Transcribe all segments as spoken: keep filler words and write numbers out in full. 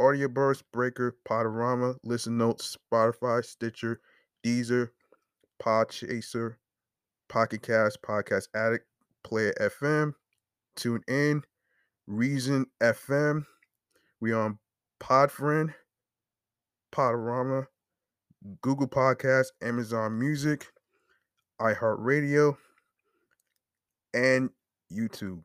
Audioburst, Breaker, Podorama, Listen Notes, Spotify, Stitcher, Deezer, Podchaser, Pocket Cast, Podcast Addict, Player F M, TuneIn, Reason F M. We are on Podfriend, Podorama, Google Podcasts, Amazon Music, iHeartRadio, and YouTube.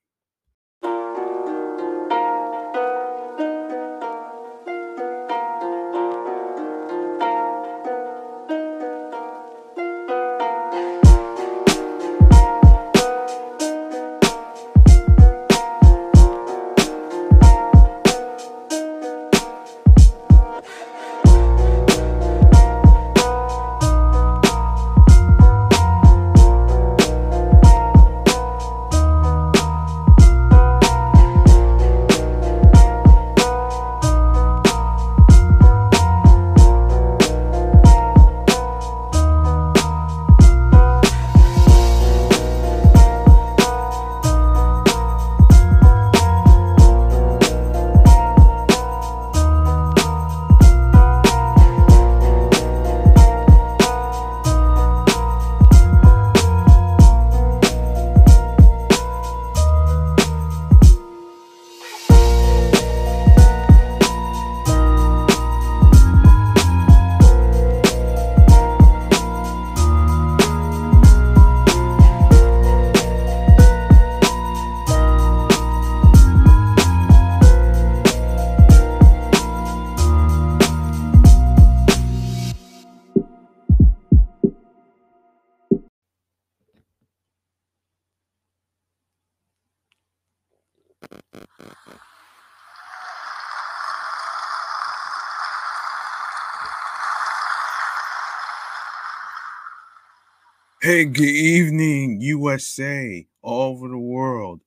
Hey, good evening, U S A, all over the world,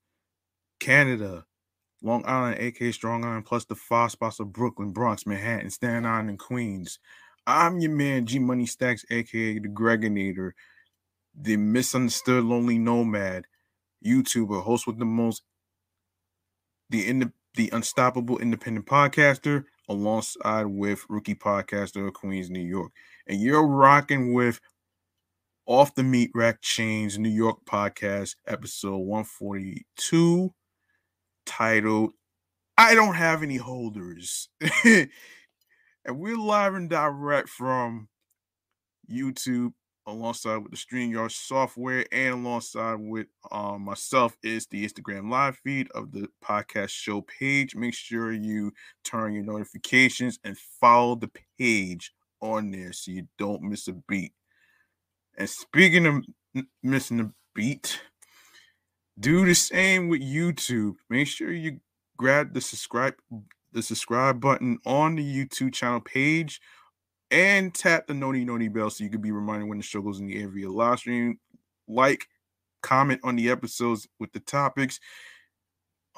Canada, Long Island, aka Strong Island, plus the five spots of Brooklyn, Bronx, Manhattan, Staten Island, and Queens. I'm your man, G Money Stacks, aka the Gregonator, the misunderstood lonely nomad, YouTuber, host with the most, the in the, the unstoppable independent podcaster. alongside with Rookie Podcaster of Queens, New York. And you're rocking with Off the Meat Rack Chains New York Podcast, episode one forty-two, titled I Don't Have Any Holders. And we're live and direct from YouTube alongside with the StreamYard software, and alongside with um, myself is the Instagram live feed of the podcast show page. Make sure you turn your notifications and follow the page on there so you don't miss a beat. And speaking of n- missing a beat, do the same with YouTube. Make sure you grab the subscribe the subscribe button on the YouTube channel page, and tap the noti noti bell so you can be reminded when the show goes in the air via live stream. Like, comment on the episodes with the topics.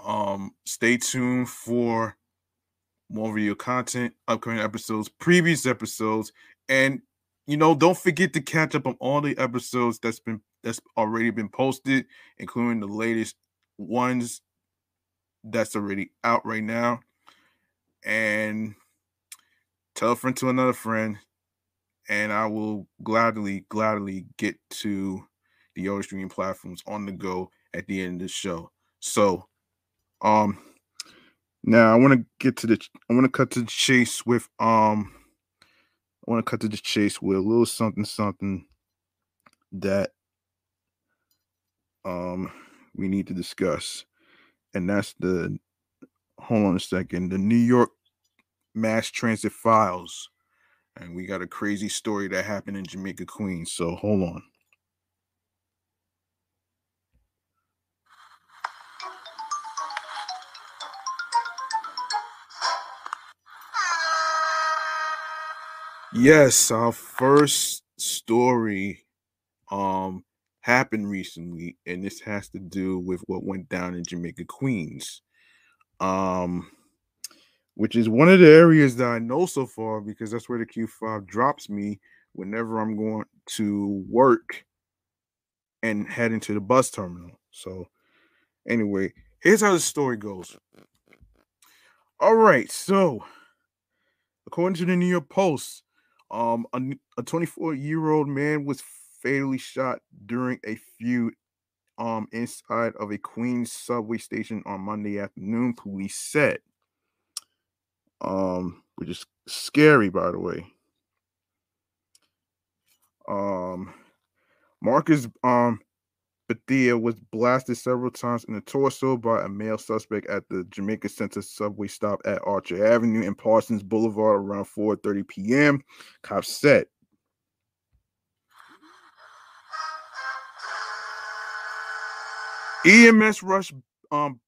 Um, stay tuned for more video content, upcoming episodes, previous episodes, and you know, don't forget to catch up on all the episodes that's been that's already been posted, including the latest ones that's already out right now. And tell a friend to another friend, and I will gladly, gladly get to the other streaming platforms on the go at the end of the show. So, um, now I want to get to the, I want to cut to the chase with, um, I want to cut to the chase with a little something, something that, um, we need to discuss, and that's the, hold on a second, the New York Mass Transit files, and we got a crazy story that happened in Jamaica, Queens. So hold on. Yes, our first story um happened recently, and this has to do with what went down in Jamaica, Queens. Um which is one of the areas that I know so far, because that's where the Q five drops me whenever I'm going to work and head into the bus terminal. So anyway, here's how the story goes. All right, so according to the New York Post, um, a, a twenty-four-year-old man was fatally shot during a feud um, inside of a Queens subway station on Monday afternoon, police said. Um, which is scary, by the way. Um, Marcus um, Bethea was blasted several times in the torso by a male suspect at the Jamaica Center subway stop at Archer Avenue and Parsons Boulevard around four thirty p.m., cops said. E M S rushed um,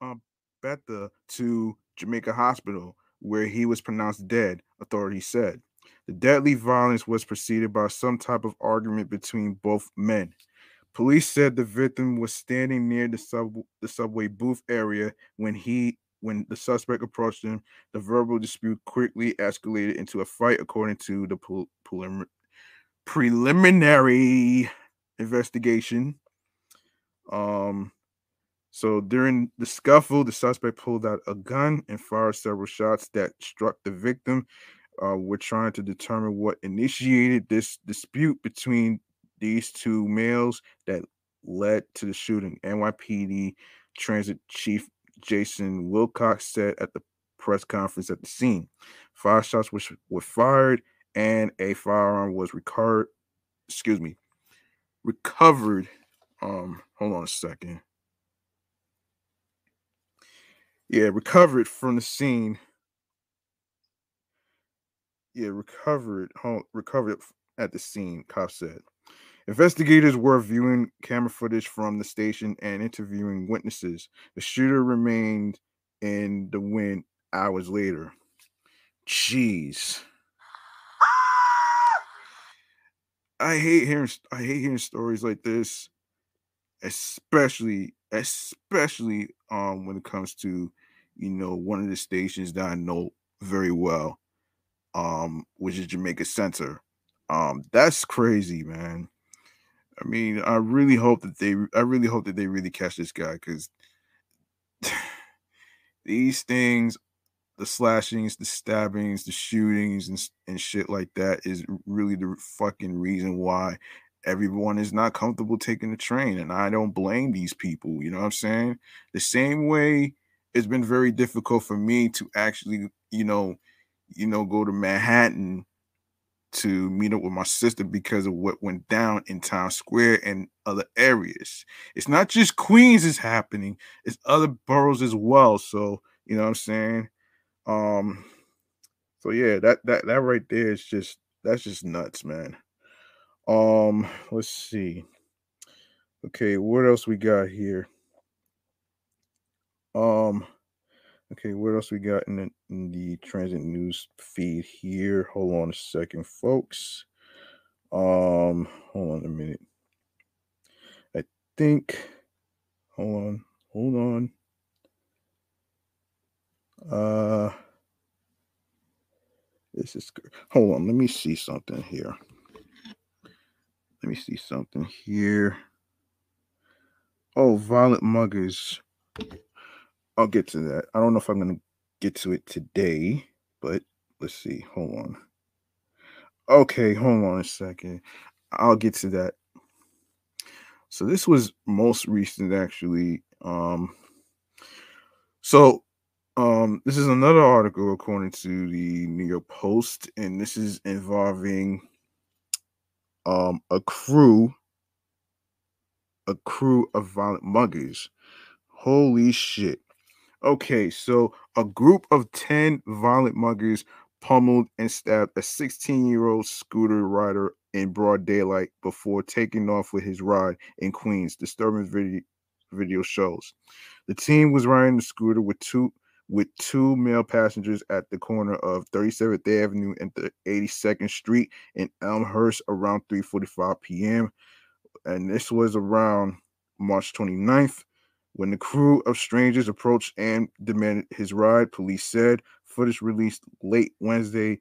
um, Bethea to Jamaica Hospital, where he was pronounced dead, authorities said. The deadly violence was preceded by some type of argument between both men. Police said the victim was standing near the sub the subway booth area when he when the suspect approached him. The verbal dispute quickly escalated into a fight, according to the pol- prelim- preliminary investigation. Um. So during the scuffle, the suspect pulled out a gun and fired several shots that struck the victim. Uh, we're trying to determine what initiated this dispute between these two males that led to the shooting, N Y P D Transit Chief Jason Wilcox said at the press conference at the scene. Five shots were, were fired, and a firearm was recovered. Excuse me, recovered. Um, hold on a second. Yeah, recovered from the scene. Yeah, recovered recovered at the scene, cops said. Investigators were viewing camera footage from the station and interviewing witnesses. The shooter remained in the wind hours later. Jeez. I hate hearing I hate hearing stories like this, especially especially um when it comes to, you know, one of the stations that I know very well, um, which is Jamaica Center. Um, that's crazy, man. I mean, I really hope that they, I really hope that they really catch this guy, because these things the slashings, the stabbings, the shootings, and, and shit like that is really the fucking reason why everyone is not comfortable taking the train. And I don't blame these people. You know what I'm saying? The same way it's been very difficult for me to actually, you know, you know, go to Manhattan to meet up with my sister because of what went down in Times Square and other areas. It's not just Queens is happening, it's other boroughs as well. So, you know what I'm saying? Um, so yeah, that, that, that right there is just, that's just nuts, man. Um, let's see. Okay. What else we got here? Um, Okay, what else we got in the, in the transit news feed here? Hold on a second, folks. Um, hold on a minute. I think. Hold on, hold on. Uh, this is good. Hold on, let me see something here. Let me see something here. Oh, violent muggers. I'll get to that. I don't know if I'm going to get to it today, but let's see. Hold on. Okay, hold on a second. I'll get to that. So this was most recent, actually. Um, so um, this is another article according to the New York Post, and this is involving um, a crew, a crew of violent muggers. Holy shit. Okay, so a group of ten violent muggers pummeled and stabbed a sixteen-year-old scooter rider in broad daylight before taking off with his ride in Queens, disturbing video, video shows. The team was riding the scooter with two with two male passengers at the corner of thirty-seventh Avenue and the eighty-second Street in Elmhurst around three forty-five p.m. And this was around March twenty-ninth. When the crew of strangers approached and demanded his ride, police said. Footage released late Wednesday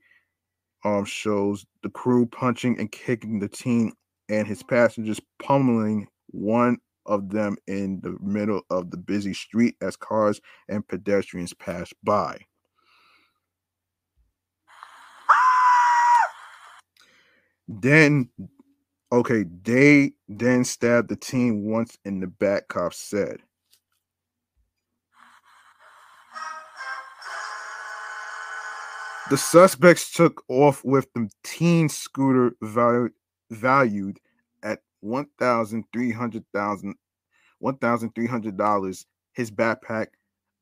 um, shows the crew punching and kicking the teen and his passengers, pummeling one of them in the middle of the busy street as cars and pedestrians passed by. Then, okay, they then stabbed the teen once in the back, cops said. The suspects took off with the teen scooter valued, valued at one thousand three hundred dollars, his backpack,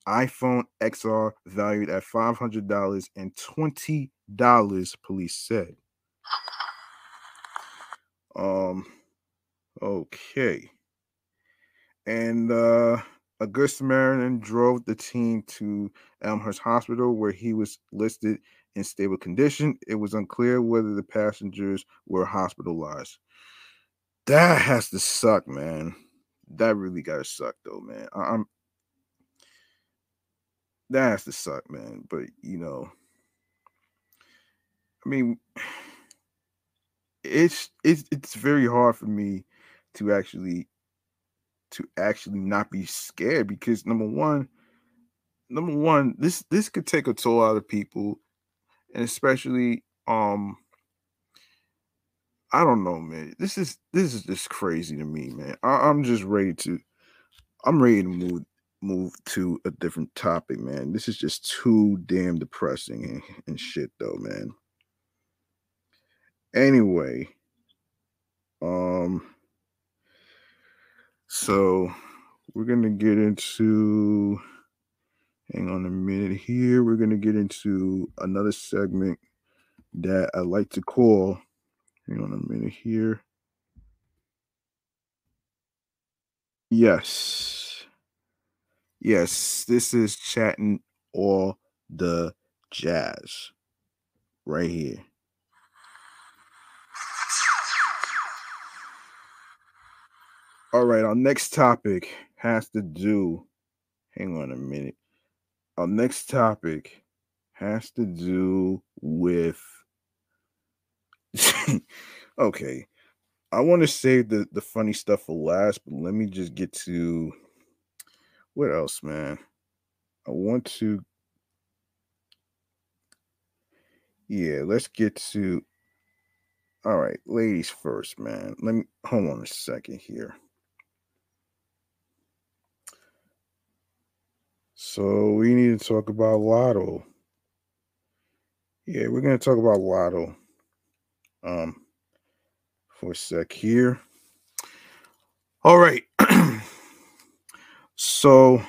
iPhone X R valued at five hundred dollars and twenty dollars, police said. Um, okay. And, uh... a Good Samaritan drove the teen to Elmhurst Hospital, where he was listed in stable condition. It was unclear whether the passengers were hospitalized. That has to suck, man. That really gotta suck, though, man. I'm. That has to suck, man. But you know, I mean, it's it's it's very hard for me to actually. to actually not be scared, because number one, number one, this, this could take a toll out of people. And especially, um, I don't know, man, this is, this is just crazy to me, man. I, I'm just ready to, I'm ready to move, move to a different topic, man. This is just too damn depressing and, and shit though, man. Anyway, um, so we're going to get into, hang on a minute here, we're going to get into another segment that I like to call, hang on a minute here. Yes. Yes, this is Chatting All the Jazz right here. All right, our next topic has to do, hang on a minute. Our next topic has to do with, okay, I want to save the, the funny stuff for last, but let me just get to, what else, man? I want to Yeah, let's get to... All right, ladies first, man. Let me... Hold on a second here. So we need to talk about Latto. Yeah, we're going to talk about Latto um, for a sec here. All right. So,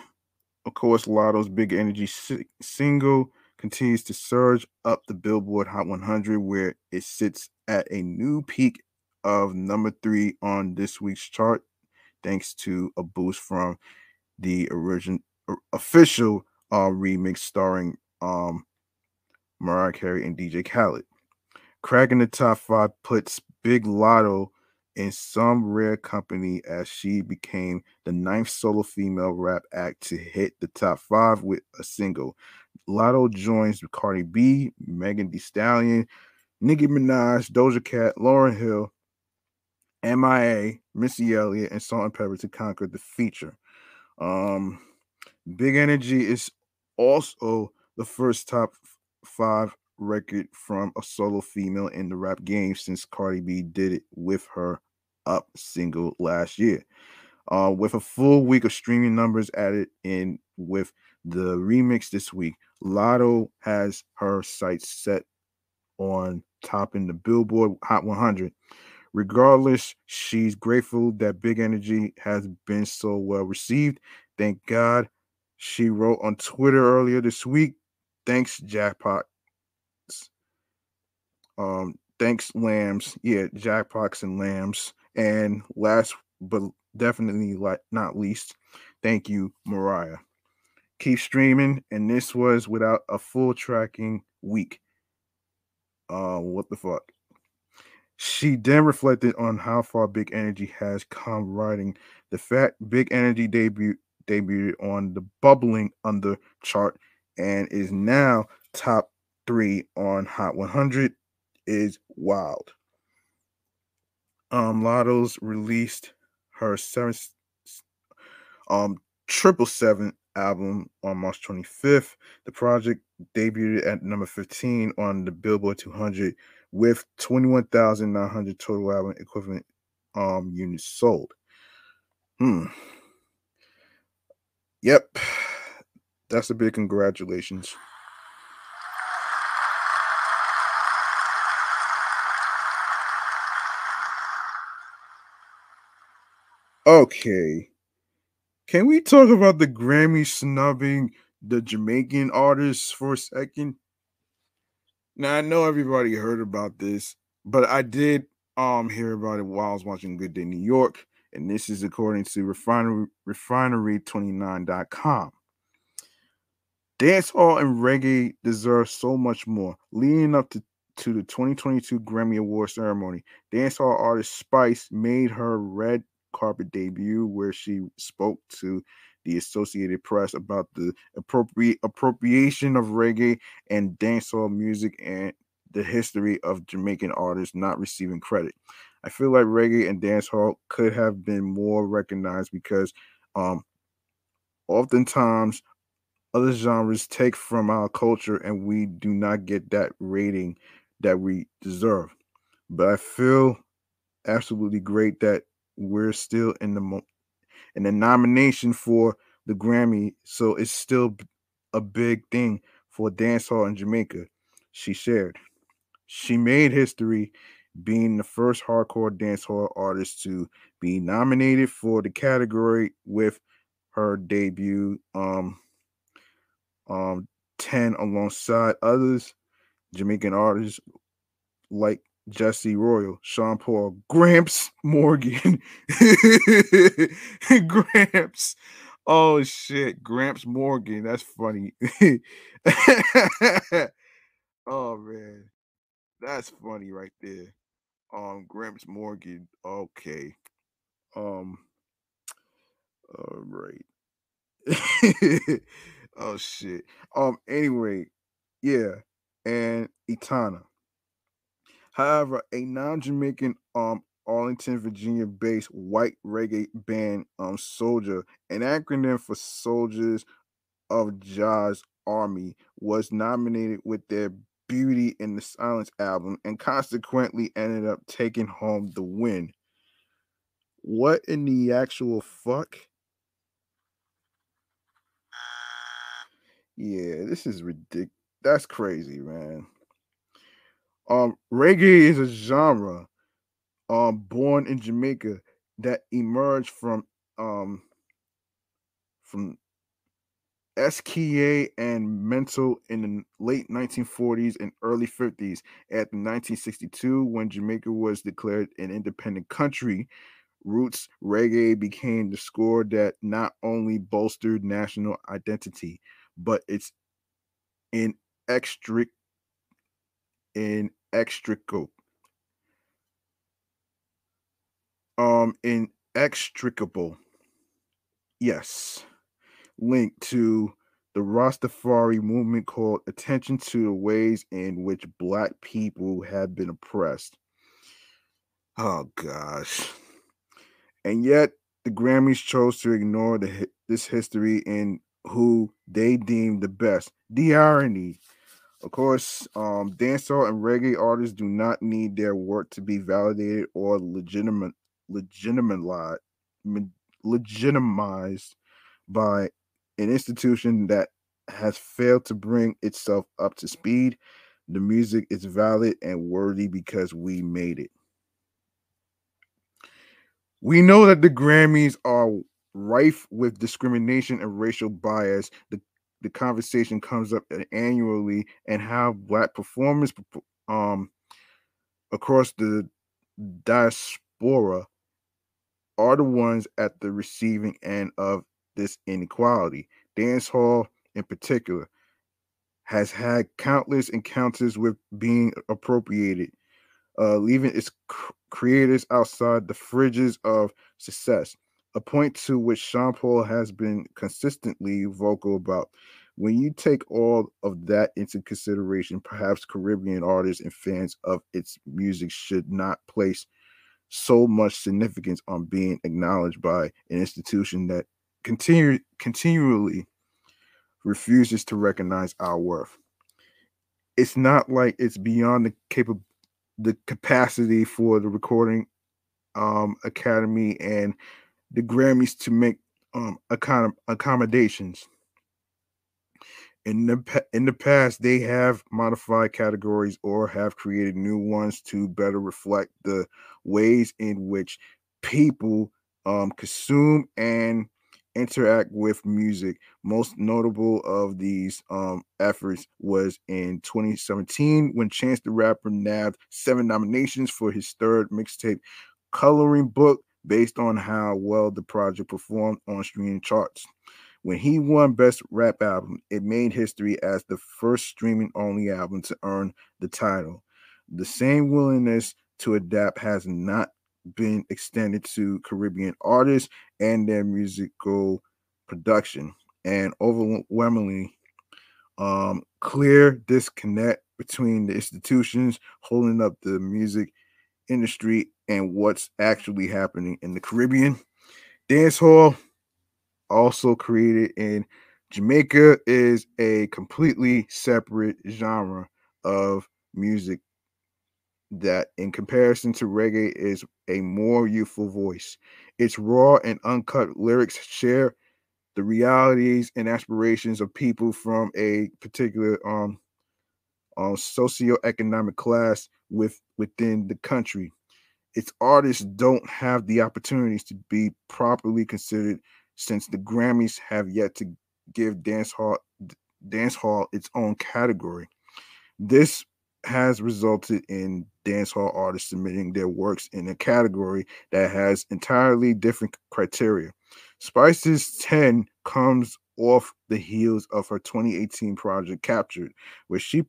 of course, Latto's Big Energy si- single continues to surge up the Billboard Hot one hundred, where it sits at a new peak of number three on this week's chart, thanks to a boost from the origin- official uh, remix starring um, Mariah Carey and D J Khaled. Cracking the top five puts Big Latto in some rare company, as she became the ninth solo female rap act to hit the top five with a single. Latto joins Cardi B, Megan Thee Stallion, Nicki Minaj, Doja Cat, Lauryn Hill, M I A, Missy Elliott, and Salt and Pepper to conquer the feature. Um, Big Energy is also the first top five record from a solo female in the rap game since Cardi B did it with her Up single last year. Uh, with a full week of streaming numbers added in with the remix this week, Latto has her sights set on topping the Billboard Hot one hundred. Regardless, she's grateful that Big Energy has been so well received. Thank God. She wrote on Twitter earlier this week, thanks Jackpot. Um, thanks Lambs. Yeah, Jackpots and Lambs. And last but definitely not least, thank you, Mariah. Keep streaming. And this was without a full tracking week. Uh, what the fuck? She then reflected on how far Big Energy has come, writing, the fact Big Energy debut debuted on the Bubbling Under chart and is now top three on Hot one hundred is wild. Um, Latto's released her seventh, um, triple seven album on March twenty-fifth. The project debuted at number fifteen on the Billboard two hundred with twenty-one thousand nine hundred total album equivalent um units sold. Hmm. Yep, that's a big congratulations. Okay, can we talk about the Grammy snubbing the Jamaican artists for a second? Now, I know everybody heard about this, but I did um hear about it while I was watching Good Day New York. And this is according to refinery, refinery twenty-nine dot com. Dancehall and reggae deserve so much more. Leading up to, to the twenty twenty-two Grammy Award ceremony, dancehall artist Spice made her red carpet debut, where she spoke to the Associated Press about the appropriate appropriation of reggae and dancehall music and the history of Jamaican artists not receiving credit. I feel like reggae and dancehall could have been more recognized because um, oftentimes other genres take from our culture and we do not get that rating that we deserve. But I feel absolutely great that we're still in the mo- in the nomination for the Grammy, so it's still a big thing for dancehall in Jamaica, she shared. She made history being the first hardcore dancehall artist to be nominated for the category with her debut um, um, ten alongside others, Jamaican artists like Jesse Royal, Sean Paul, Gramps Morgan, Gramps, oh shit, Gramps Morgan, that's funny. Oh man, that's funny right there. Um, Gramps Morgan. Okay. Um. All right. Oh shit. Um. Anyway, yeah. And Etana. However, a non-Jamaican, um, Arlington, Virginia-based white reggae band, um, SOJA, an acronym for Soldiers of Jah's Army, was nominated with their Beauty in the Silence album and consequently ended up taking home the win. What in the actual fuck? Yeah, this is ridiculous. That's crazy, man. Um, reggae is a genre um, born in Jamaica that emerged from um, from S K A and Mental in the late nineteen forties and early fifties. After nineteen sixty-two, when Jamaica was declared an independent country, roots reggae became the score that not only bolstered national identity, but it's in extric in extrico um inextricable yes link to the Rastafari movement, called attention to the ways in which Black people have been oppressed. Oh gosh. And yet the Grammys chose to ignore the, this history and who they deemed the best. The irony. Of course, um, dancehall and reggae artists do not need their work to be validated or legitimate, legitimate, legitimized by an institution that has failed to bring itself up to speed. The music is valid and worthy because we made it. We know that the Grammys are rife with discrimination and racial bias. The The conversation comes up annually, and how Black performers um, across the diaspora are the ones at the receiving end of this inequality. Dancehall, in particular, has had countless encounters with being appropriated, uh, leaving its cr- creators outside the fringes of success. A point to which Sean Paul has been consistently vocal about. When you take all of that into consideration, perhaps Caribbean artists and fans of its music should not place so much significance on being acknowledged by an institution that continue, continually refuses to recognize our worth. It's not like it's beyond the capa- the capacity for the Recording um, Academy and the Grammys to make um, accom- accommodations. In the pa- in the past, they have modified categories or have created new ones to better reflect the ways in which people um, consume and interact with music. Most notable of these um, efforts was in twenty seventeen, when Chance the Rapper nabbed seven nominations for his third mixtape, Coloring Book, based on how well the project performed on streaming charts. When he won Best Rap Album, it made history as the first streaming-only album to earn the title. The same willingness to adapt has not been extended to Caribbean artists and their musical production. And overwhelmingly um, clear disconnect between the institutions holding up the music industry and what's actually happening in the Caribbean. Dancehall, also created in Jamaica, is a completely separate genre of music that, in comparison to reggae, is a more youthful voice. Its raw and uncut lyrics share the realities and aspirations of people from a particular um, um socioeconomic class with within the country. Its artists don't have the opportunities to be properly considered, since the Grammys have yet to give dancehall dancehall its own category. This has resulted in dancehall artists submitting their works in a category that has entirely different criteria. Spice's ten comes off the heels of her twenty eighteen project Captured, where she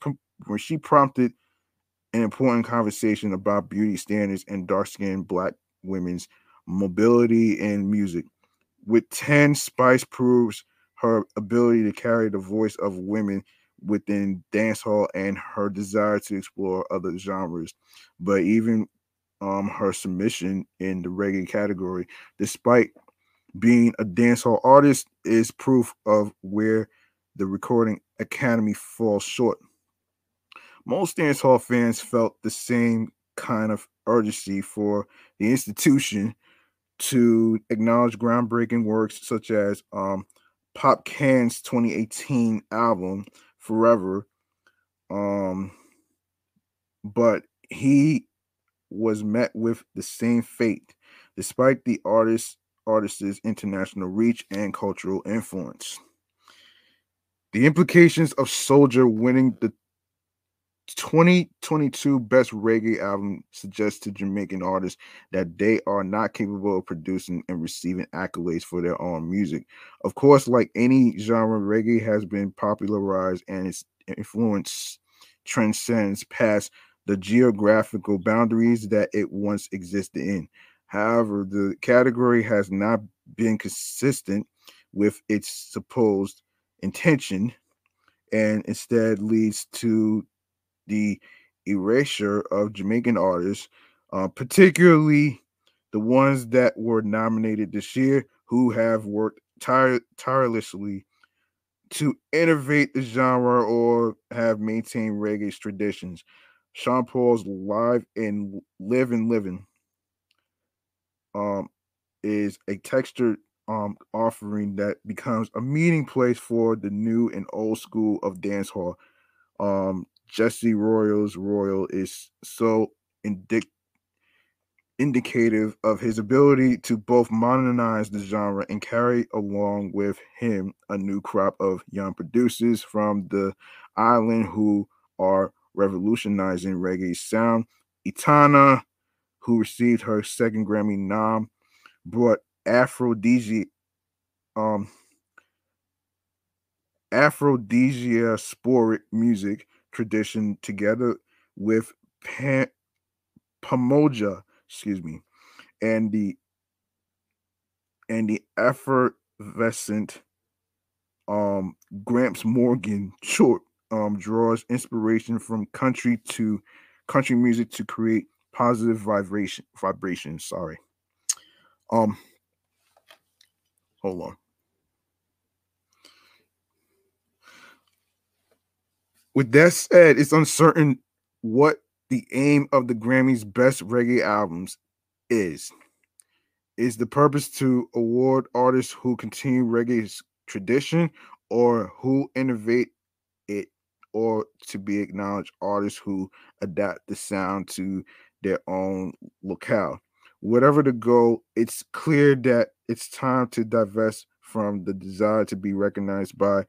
where she prompted an important conversation about beauty standards and dark-skinned Black women's mobility in music. With ten, Spice proves her ability to carry the voice of women within dancehall and her desire to explore other genres. But even um, her submission in the reggae category, despite being a dancehall artist, is proof of where the Recording Academy falls short. most dance hall fans felt the same kind of urgency for the institution to acknowledge groundbreaking works such as um, Pop Can's twenty eighteen album, Forever. Um, but he was met with the same fate, despite the artist, artist's international reach and cultural influence. The implications of SOJA winning the twenty twenty-two Best Reggae Album suggests to Jamaican artists that they are not capable of producing and receiving accolades for their own music. Of course, like any genre, reggae has been popularized and its influence transcends past the geographical boundaries that it once existed in. However, the category has not been consistent with its supposed intention and instead leads to the erasure of Jamaican artists, uh, particularly the ones that were nominated this year, who have worked tire- tirelessly to innovate the genre or have maintained reggae's traditions. Sean Paul's Live and Live and Living um, is a textured um, offering that becomes a meeting place for the new and old school of dance hall. Um, Jesse Royal's Royal is so indic- indicative of his ability to both modernize the genre and carry along with him a new crop of young producers from the island who are revolutionizing reggae sound. Etana, who received her second Grammy nom, brought Aphrodisia, um, Aphrodisiasporic music tradition together with Pan, Pomoja, excuse me, and the and the effervescent um, Gramps Morgan short um, draws inspiration from country to country music to create positive vibration vibrations. Sorry, um, hold on. With that said, it's uncertain what the aim of the Grammy's Best Reggae Albums is. Is the purpose to award artists who continue reggae's tradition or who innovate it, or to be acknowledged artists who adapt the sound to their own locale? Whatever the goal, it's clear that it's time to divest from the desire to be recognized by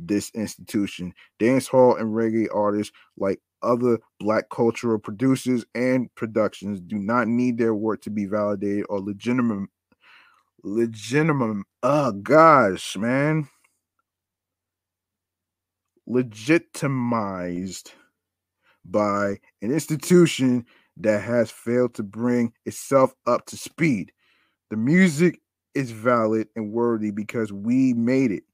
this institution. Dance hall and reggae artists, like other Black cultural producers and productions, do not need their work to be validated or legitimate. Legitimate. Oh gosh, man. Legitimized by an institution that has failed to bring itself up to speed. The music is valid and worthy because we made it.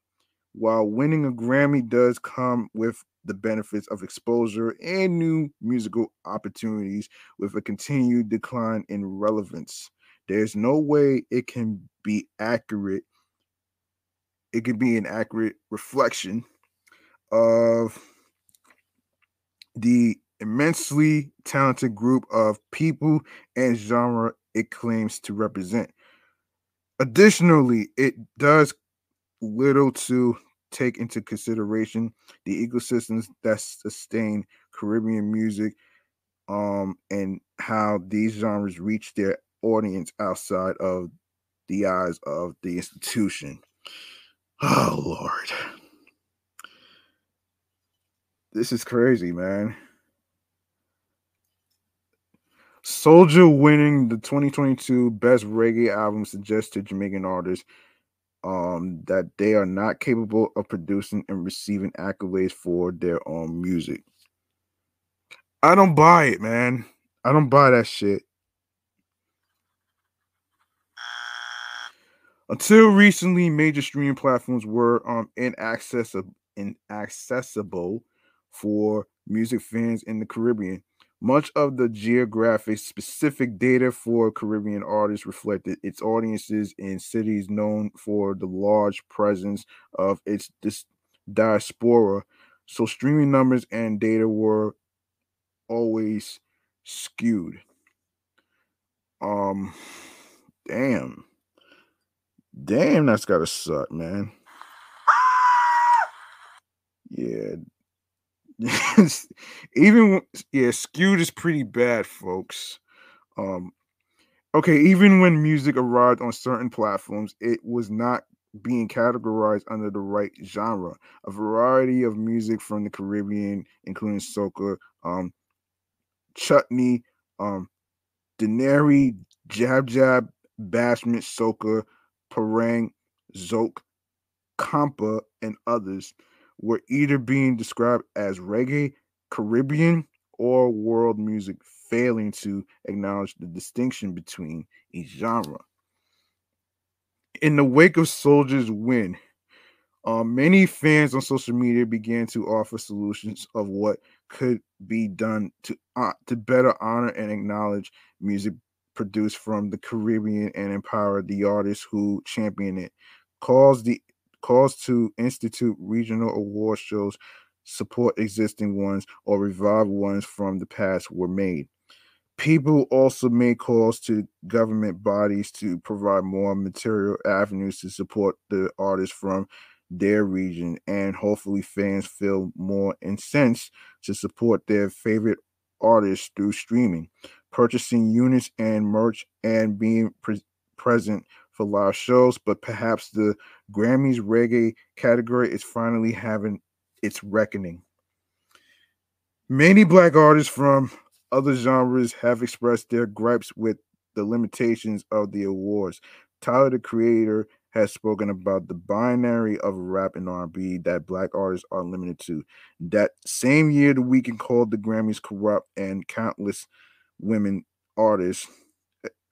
While winning a Grammy does come with the benefits of exposure and new musical opportunities, with a continued decline in relevance, there's no way it can be accurate. It can be an accurate reflection of the immensely talented group of people and genre it claims to represent. Additionally, it does little to take into consideration the ecosystems that sustain Caribbean music um, and how these genres reach their audience outside of the eyes of the institution. Oh, Lord. This is crazy, man. SOJA winning the twenty twenty-two Best Reggae Album suggests to Jamaican artists Um, that they are not capable of producing and receiving accolades for their own music. I don't buy it, man. I don't buy that shit. Until recently, major streaming platforms were um, inaccessible, inaccessible for music fans in the Caribbean. Much of the geographic specific data for Caribbean artists reflected its audiences in cities known for the large presence of its dis- diaspora, so streaming numbers and data were always skewed. Um, damn. Damn, that's gotta suck, man. Yeah. Even, yeah, skewed is pretty bad, folks. Um, okay, even when music arrived on certain platforms, it was not being categorized under the right genre. A variety of music from the Caribbean, including soca, um, chutney, um, denari, jab jab, bashment, soca, parang, zouk, compa, and others were either being described as reggae, Caribbean, or world music, failing to acknowledge the distinction between each genre. In the wake of SOJA's win, uh, many fans on social media began to offer solutions of what could be done to uh, to better honor and acknowledge music produced from the Caribbean and empower the artists who champion it. Calls the calls to institute regional award shows, support existing ones, or revive ones from the past were made. People also made calls to government bodies to provide more material avenues to support the artists from their region, and hopefully fans feel more incensed to support their favorite artists through streaming, purchasing units and merch, and being pre- present for live shows. But perhaps the Grammys reggae category is finally having its reckoning. Many Black artists from other genres have expressed their gripes with the limitations of the awards. Tyler, the Creator, has spoken about the binary of rap and R and B that Black artists are limited to. That same year, The Weeknd called the Grammys corrupt, and countless women artists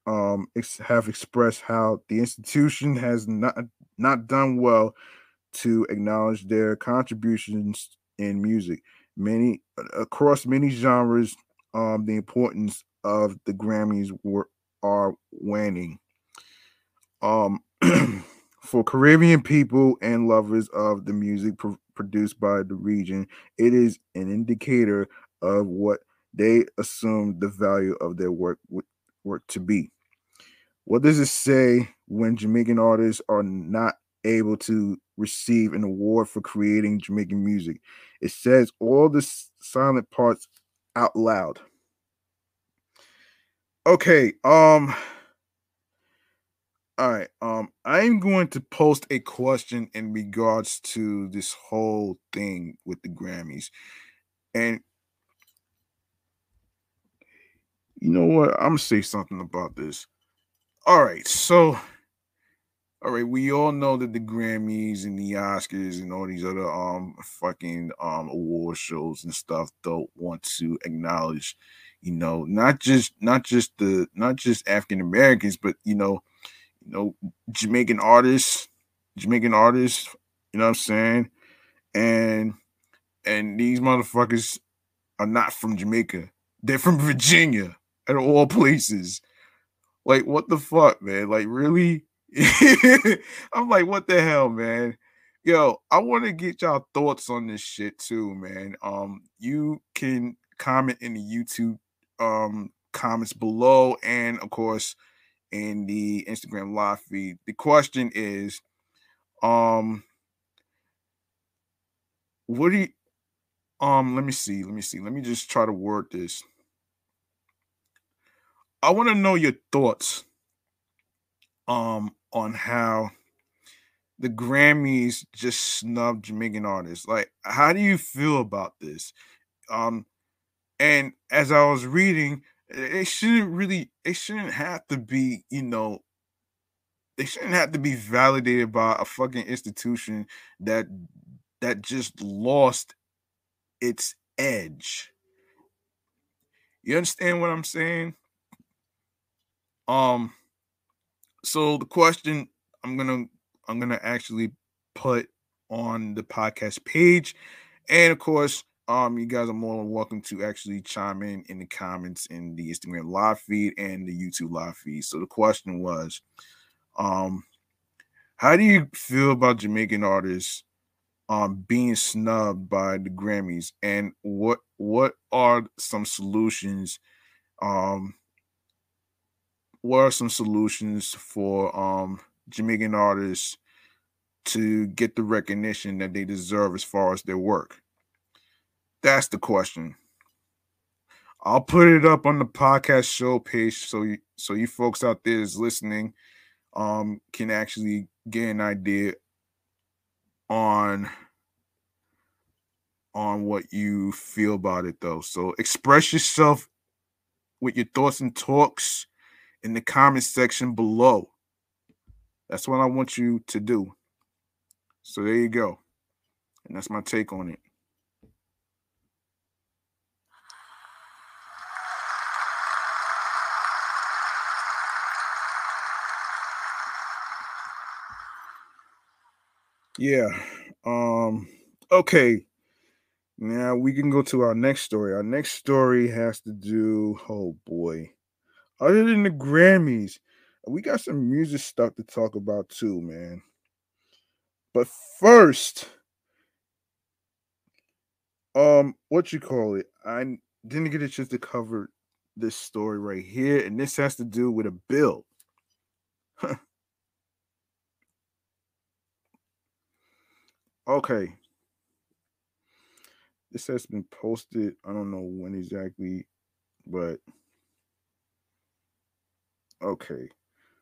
um, ex- have expressed how the institution has not, not done well to acknowledge their contributions in music. Many across many genres, um, the importance of the Grammys were, are waning. Um, For Caribbean people and lovers of the music pro- produced by the region, it is an indicator of what they assume the value of their work w- work to be. What does it say when Jamaican artists are not able to receive an award for creating Jamaican music? It says all the s- silent parts out loud. Okay, um... All right, um, I'm going to post a question in regards to this whole thing with the Grammys. And you know what? I'm going to say something about this. All right, so, all right, we all know that the Grammys and the Oscars and all these other um fucking um award shows and stuff don't want to acknowledge, you know, not just not just the not just African Americans, but you know, You know, Jamaican artists, Jamaican artists, you know what I'm saying? And and these motherfuckers are not from Jamaica. They're from Virginia, at all places. Like, what the fuck, man? Like, really? I'm like, what the hell, man? Yo, I want to get y'all thoughts on this shit too, man. Um, you can comment in the YouTube um comments below, and of course, in the Instagram live feed. The question is, um, what do you, um, let me see, let me see, let me just try to word this. I want to know your thoughts, um, on how the Grammys just snubbed Jamaican artists. Like, how do you feel about this? Um, and as I was reading, It shouldn't really, it shouldn't have to be, you know, they shouldn't have to be validated by a fucking institution that that just lost its edge. You understand what I'm saying? Um, so the question I'm gonna I'm gonna actually put on the podcast page, and of course, Um, you guys are more than welcome to actually chime in in the comments in the Instagram live feed and the YouTube live feed. So the question was, um, how do you feel about Jamaican artists um, being snubbed by the Grammys, and what what are some solutions? Um, what are some solutions for um, Jamaican artists to get the recognition that they deserve as far as their work? That's the question. I'll put it up on the podcast show page so you, so you folks out there is listening um, can actually get an idea on, on what you feel about it, though. So express yourself with your thoughts and talks in the comment section below. That's what I want you to do. So there you go. And that's my take on it. Yeah. Um, okay. Now we can go to our next story. Our next story has to do, oh boy. Other than the Grammys, we got some music stuff to talk about too, man. But first, um, what you call it? I didn't get a chance to cover this story right here, and this has to do with a bill. Okay. This has been posted. I don't know when exactly, but okay.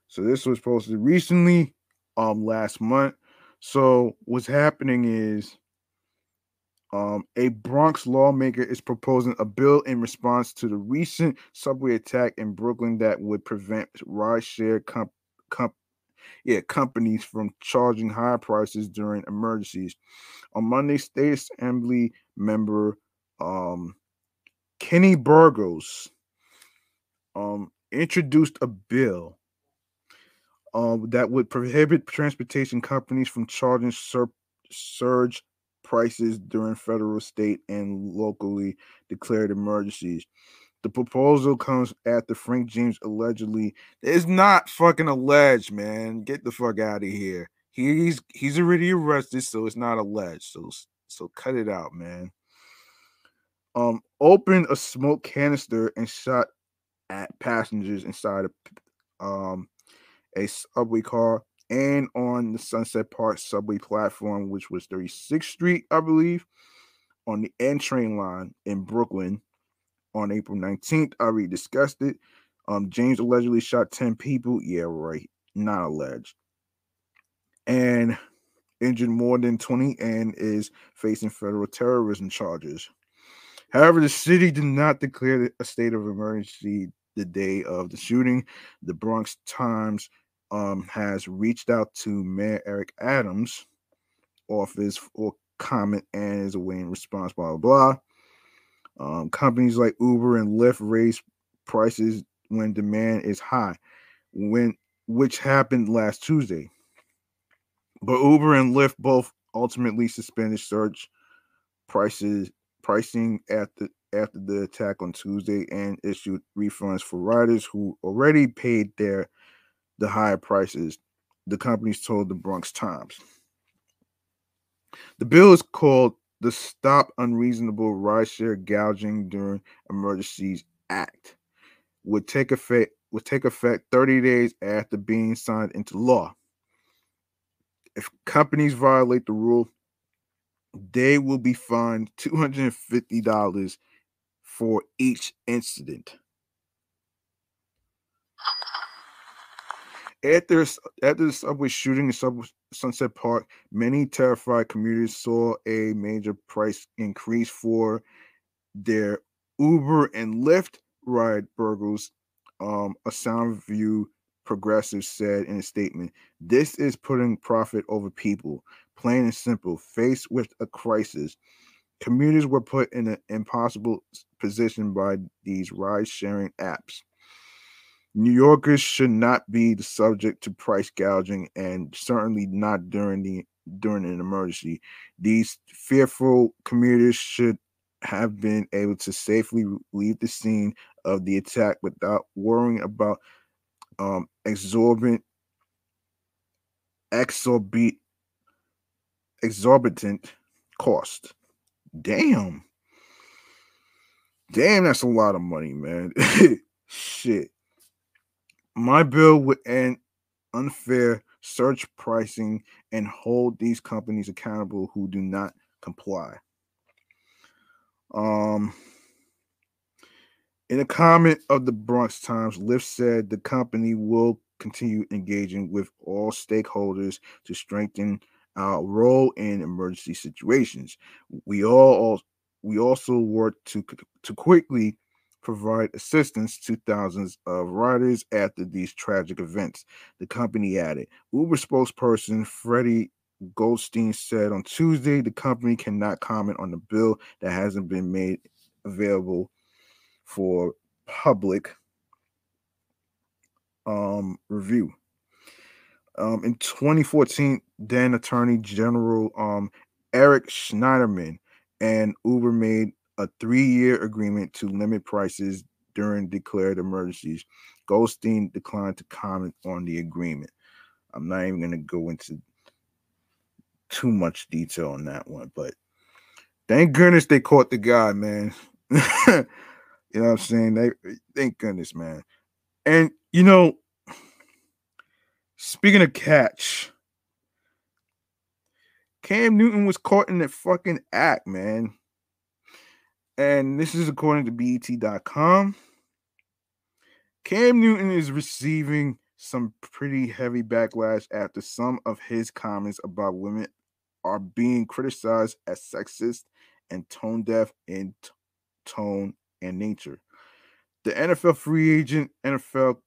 So this was posted recently, um, last month. So what's happening is um, a Bronx lawmaker is proposing a bill in response to the recent subway attack in Brooklyn that would prevent rideshare comp- comp- yeah, companies from charging higher prices during emergencies. On Monday, State Assembly member um, Kenny Burgos um, introduced a bill Uh, that would prohibit transportation companies from charging sur- surge prices during federal, state, and locally declared emergencies. The proposal comes after Frank James allegedly... It's not fucking alleged, man. Get the fuck out of here. He's he's already arrested, so it's not alleged. So, so cut it out, man. Um, opened a smoke canister and shot at passengers inside a... Um, a subway car and on the Sunset Park subway platform, which was thirty-sixth Street, I believe, on the N train line in Brooklyn on April nineteenth. I already discussed it. Um, James allegedly shot ten people. Yeah, right. Not alleged. And injured more than twenty and is facing federal terrorism charges. However, the city did not declare a state of emergency the day of the shooting. The Bronx Times Um, has reached out to Mayor Eric Adams' office for comment and is awaiting response, blah, blah, blah. Um, companies like Uber and Lyft raise prices when demand is high, when which happened last Tuesday. But Uber and Lyft both ultimately suspended surge prices pricing after, after the attack on Tuesday and issued refunds for riders who already paid their the higher prices, the companies told the Bronx Times. The bill is called the Stop Unreasonable Rideshare Gouging During Emergencies Act. Would take effect would take effect thirty days after being signed into law. If companies violate the rule, they will be fined two hundred fifty dollars for each incident. After, after the subway shooting in Sub- Sunset Park, many terrified commuters saw a major price increase for their Uber and Lyft ride burgers, um, a Sound View Progressive said in a statement. This is putting profit over people, plain and simple. Faced with a crisis, commuters were put in an impossible position by these ride-sharing apps. New Yorkers should not be the subject to price gouging, and certainly not during the during an emergency. These fearful commuters should have been able to safely leave the scene of the attack without worrying about um, exorbitant, exorbitant, exorbitant cost. Damn. Damn, that's a lot of money, man. Shit. My bill would end unfair surge pricing and hold these companies accountable who do not comply. Um, in a comment of the Bronx Times, Lyft said the company will continue engaging with all stakeholders to strengthen our role in emergency situations. We all we also work to to quickly provide assistance to thousands of riders after these tragic events, the company added. Uber spokesperson Freddie Goldstein said on Tuesday the company cannot comment on the bill that hasn't been made available for public um, review. Um, in twenty fourteen, then Attorney General um, Eric Schneiderman and Uber made a three-year agreement to limit prices during declared emergencies. Goldstein declined to comment on the agreement. I'm not even going to go into too much detail on that one, but thank goodness they caught the guy, man. You know what I'm saying? They, thank goodness, man. And, you know, speaking of catch, Cam Newton was caught in that fucking act, man. And this is according to B E T dot com. Cam Newton is receiving some pretty heavy backlash after some of his comments about women are being criticized as sexist and tone deaf in t- tone and nature. The N F L free agent, N F L,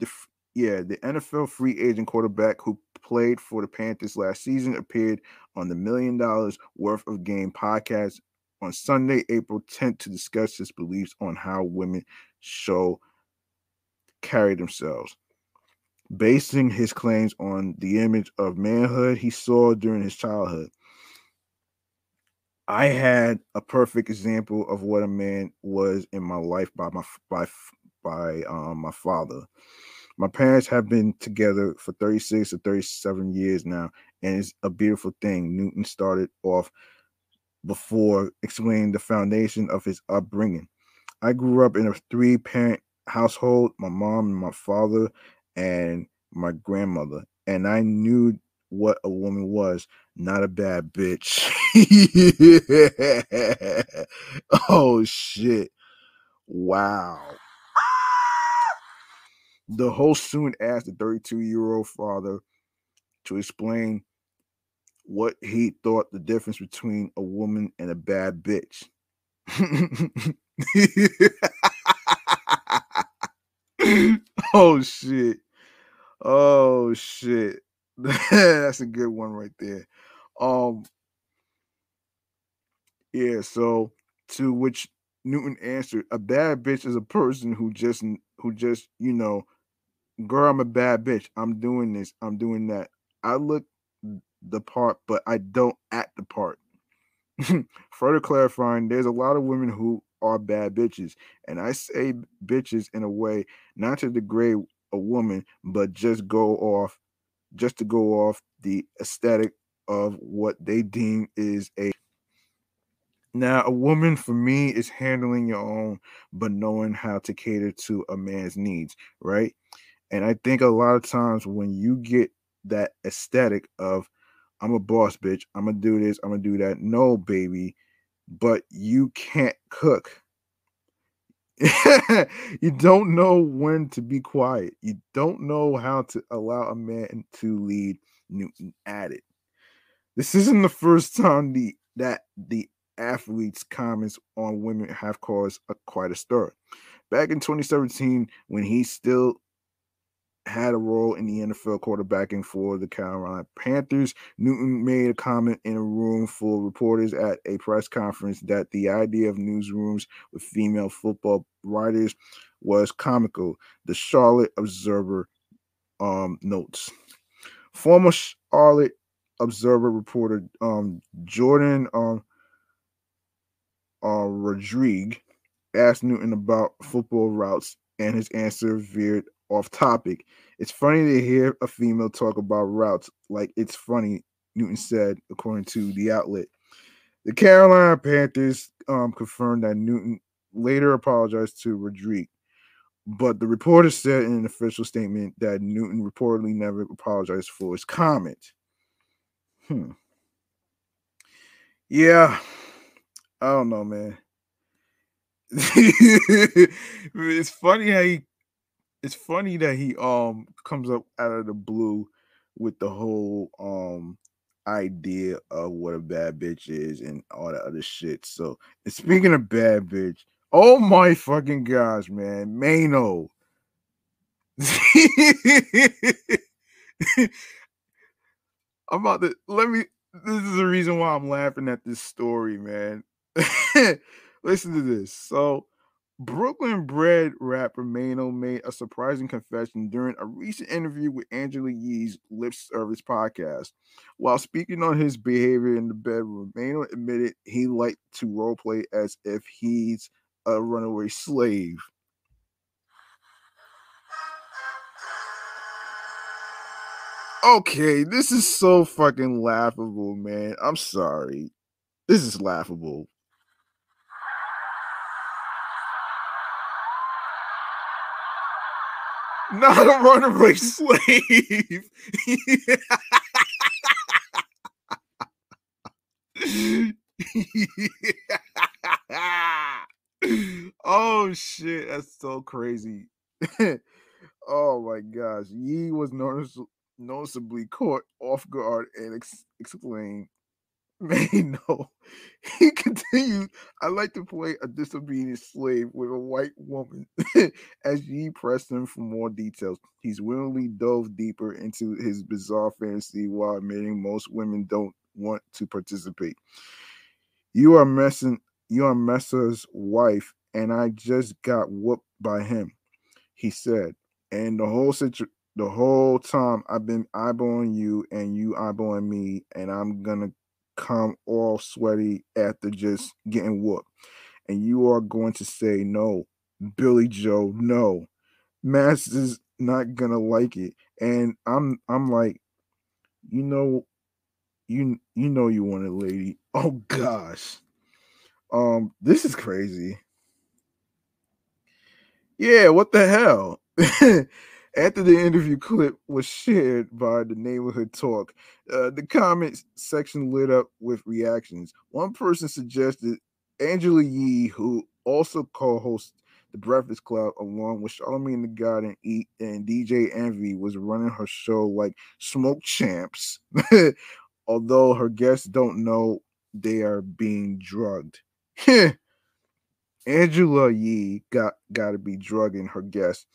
the, yeah, the N F L free agent quarterback who played for the Panthers last season appeared on the Million Dollars Worth of Game podcast on Sunday, April tenth, to discuss his beliefs on how women show carry themselves. Basing his claims on the image of manhood he saw during his childhood. I had a perfect example of what a man was in my life by my by by um, my father. My parents have been together for thirty-six or thirty-seven years now, and it's a beautiful thing. Newton started off before explaining the foundation of his upbringing. I grew up in a three-parent household, my mom and my father and my grandmother, and I knew what a woman was, not a bad bitch. Yeah. Oh, shit. Wow. The host soon asked the thirty-two-year-old father to explain what he thought the difference between a woman and a bad bitch. Oh, shit. Oh, shit. That's a good one right there. Um, yeah, so to which Newton answered, a bad bitch is a person who just, who just, you know, girl, I'm a bad bitch. I'm doing this. I'm doing that. I look the part, but I don't act the part. Further clarifying, there's a lot of women who are bad bitches, and I say bitches in a way not to degrade a woman, but just go off, just to go off the aesthetic of what they deem is a. Now, a woman for me is handling your own, but knowing how to cater to a man's needs, right? And I think a lot of times when you get that aesthetic of I'm a boss bitch, I'm gonna do this, I'm gonna do that. No, baby, but you can't cook. You don't know when to be quiet. You don't know how to allow a man to lead. Newton added, this isn't the first time the that the athletes' comments on women have caused a, quite a stir. Back in twenty seventeen, when he still had a role in the N F L quarterbacking for the Carolina Panthers, Newton made a comment in a room full of reporters at a press conference that the idea of newsrooms with female football writers was comical, the Charlotte Observer um, notes. Former Charlotte Observer reporter um, Jordan um, uh, Rodrigue asked Newton about football routes, and his answer veered off topic. It's funny to hear a female talk about routes like it's funny, Newton said, according to the outlet. The Carolina Panthers um, confirmed that Newton later apologized to Rodrigue, but the reporter said in an official statement that Newton reportedly never apologized for his comment. Hmm. Yeah, I don't know, man. It's funny how he. It's funny that he um comes up out of the blue with the whole um idea of what a bad bitch is and all that other shit. So, and speaking of bad bitch, oh my fucking gosh, man, Mano. I'm about to let me. This is the reason why I'm laughing at this story, man. Listen to this. So, Brooklyn-bred rapper Mano made a surprising confession during a recent interview with Angela Yee's Lip Service podcast. While speaking on his behavior in the bedroom, Mano admitted he liked to roleplay as if he's a runaway slave. Okay, this is so fucking laughable, man. I'm sorry. This is laughable. Not a runaway slave. Oh shit, that's so crazy. Oh my gosh. Yee was notice- noticeably caught off guard and ex- exclaimed, Mano. He continued, I like to play a disobedient slave with a white woman. As Yee pressed him for more details, he's willingly dove deeper into his bizarre fantasy while admitting most women don't want to participate. You are messing, you are Messer's wife, and I just got whooped by him, he said. And the whole situation. The whole time I've been eyeballing you and you eyeballing me, and I'm gonna come all sweaty after just getting whooped. And you are going to say, no, Billy Joe, no. Master's not gonna like it. And I'm I'm like, you know, you you know you want it, lady. Oh gosh. Um, this is crazy. Yeah, what the hell? After the interview clip was shared by the Neighborhood Talk, uh, the comments section lit up with reactions. One person suggested Angela Yee, who also co-hosts The Breakfast Club along with Charlamagne the God and, e- and D J Envy, was running her show like smoke champs, although her guests don't know they are being drugged. Angela Yee got gotta be drugging her guests.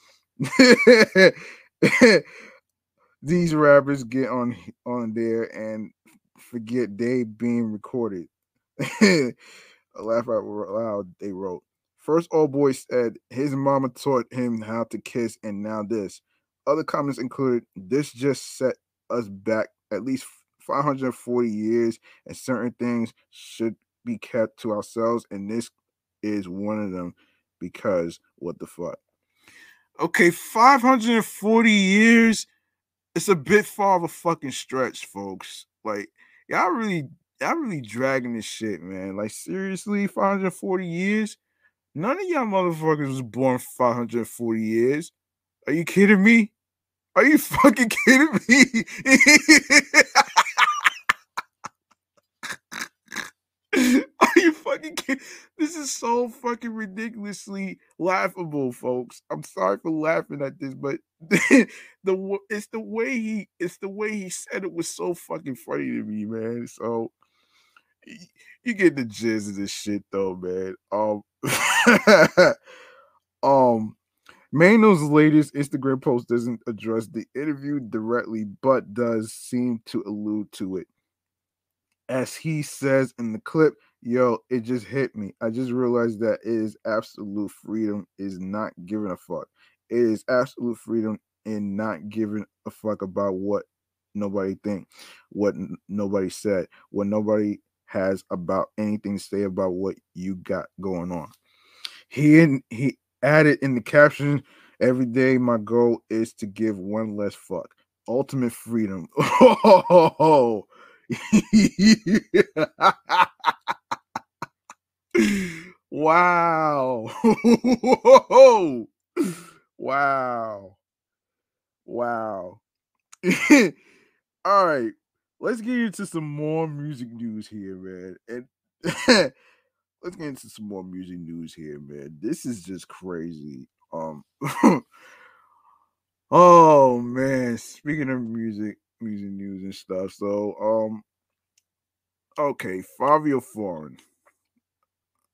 These rappers get on on there and forget they being recorded. Laugh out loud, they wrote. First old boy said his mama taught him how to kiss, and now this. Other comments included, this just set us back at least five hundred forty years, and certain things should be kept to ourselves, and this is one of them, because what the fuck. Okay, five hundred forty years, it's a bit far of a fucking stretch, folks. Like, y'all really, y'all really dragging this shit, man. Like, seriously, five hundred forty years? None of y'all motherfuckers was born five hundred forty years. Are you kidding me? Are you fucking kidding me? Are you fucking kidding? This is so fucking ridiculously laughable, folks. I'm sorry for laughing at this, but the it's the way he it's the way he said it was so fucking funny to me, man. So you get the gist of this shit, though, man. Um, um, Mano's latest Instagram post doesn't address the interview directly, but does seem to allude to it. As he says in the clip, yo, it just hit me. I just realized that it is absolute freedom is not giving a fuck. It is absolute freedom in not giving a fuck about what nobody think, what n- nobody said, what nobody has about anything to say about what you got going on. He in, he added in the caption, every day my goal is to give one less fuck. Ultimate freedom. Oh, Wow. Wow. Wow. All right. Let's get into some more music news here, man. And let's get into some more music news here, man. This is just crazy. Um Oh man, speaking of music, music news and stuff. So, um okay, Fabio Foreign.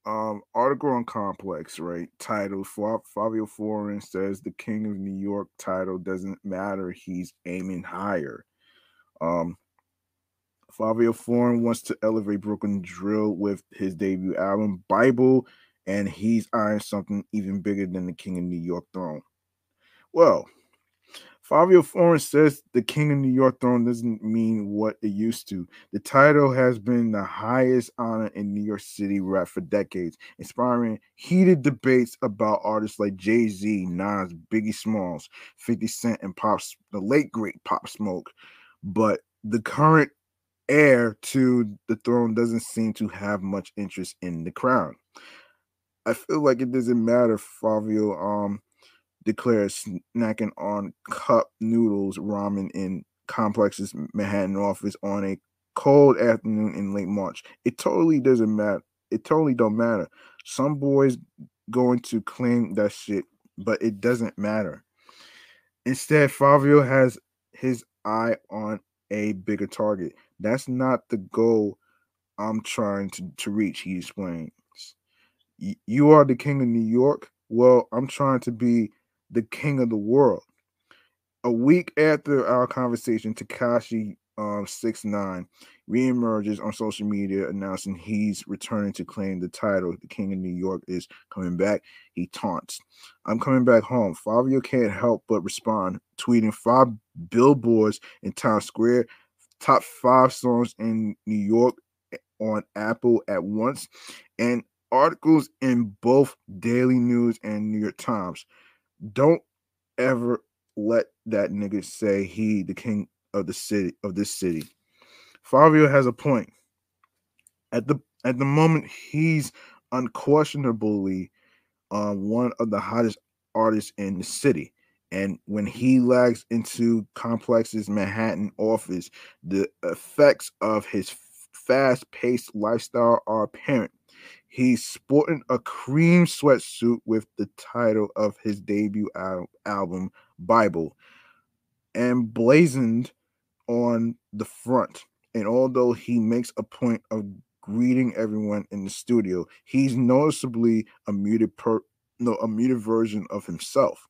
Um, article on Complex, right? Titled Fabio Foreign says the King of New York title doesn't matter. He's aiming higher. Um, Fabio Foreign wants to elevate Brooklyn drill with his debut album Bible, and he's eyeing something even bigger than the King of New York throne. Well, Fabio Foreign says the King of New York throne doesn't mean what it used to. The title has been the highest honor in New York City rap for decades, inspiring heated debates about artists like Jay-Z, Nas, Biggie Smalls, fifty cent, and Pop, the late great Pop Smoke. But the current heir to the throne doesn't seem to have much interest in the crown. I feel like it doesn't matter, Fabio um. declares, snacking on cup noodles, ramen in Complex's Manhattan office on a cold afternoon in late March. It totally doesn't matter. It totally don't matter. Some boys going to claim that shit, but it doesn't matter. Instead, Fabio has his eye on a bigger target. That's not the goal I'm trying to, to reach, he explains. You are the King of New York? Well, I'm trying to be the King of the world. A week after our conversation, Tekashi um, six nine reemerges on social media announcing he's returning to claim the title. The King of New York is coming back. He taunts, "I'm coming back home." Fabio can't help but respond, tweeting five billboards in Times Square, top five songs in New York on Apple at once, and articles in both Daily News and New York Times. Don't ever let that nigga say he the king of the city of this city. Fabio has a point. At the at the moment, he's unquestionably uh, one of the hottest artists in the city. And when he lags into Complex's Manhattan office, the effects of his fast-paced lifestyle are apparent. He's sporting a cream sweatsuit with the title of his debut al- album, Bible, emblazoned on the front. And although he makes a point of greeting everyone in the studio, he's noticeably a muted, per- no, a muted version of himself.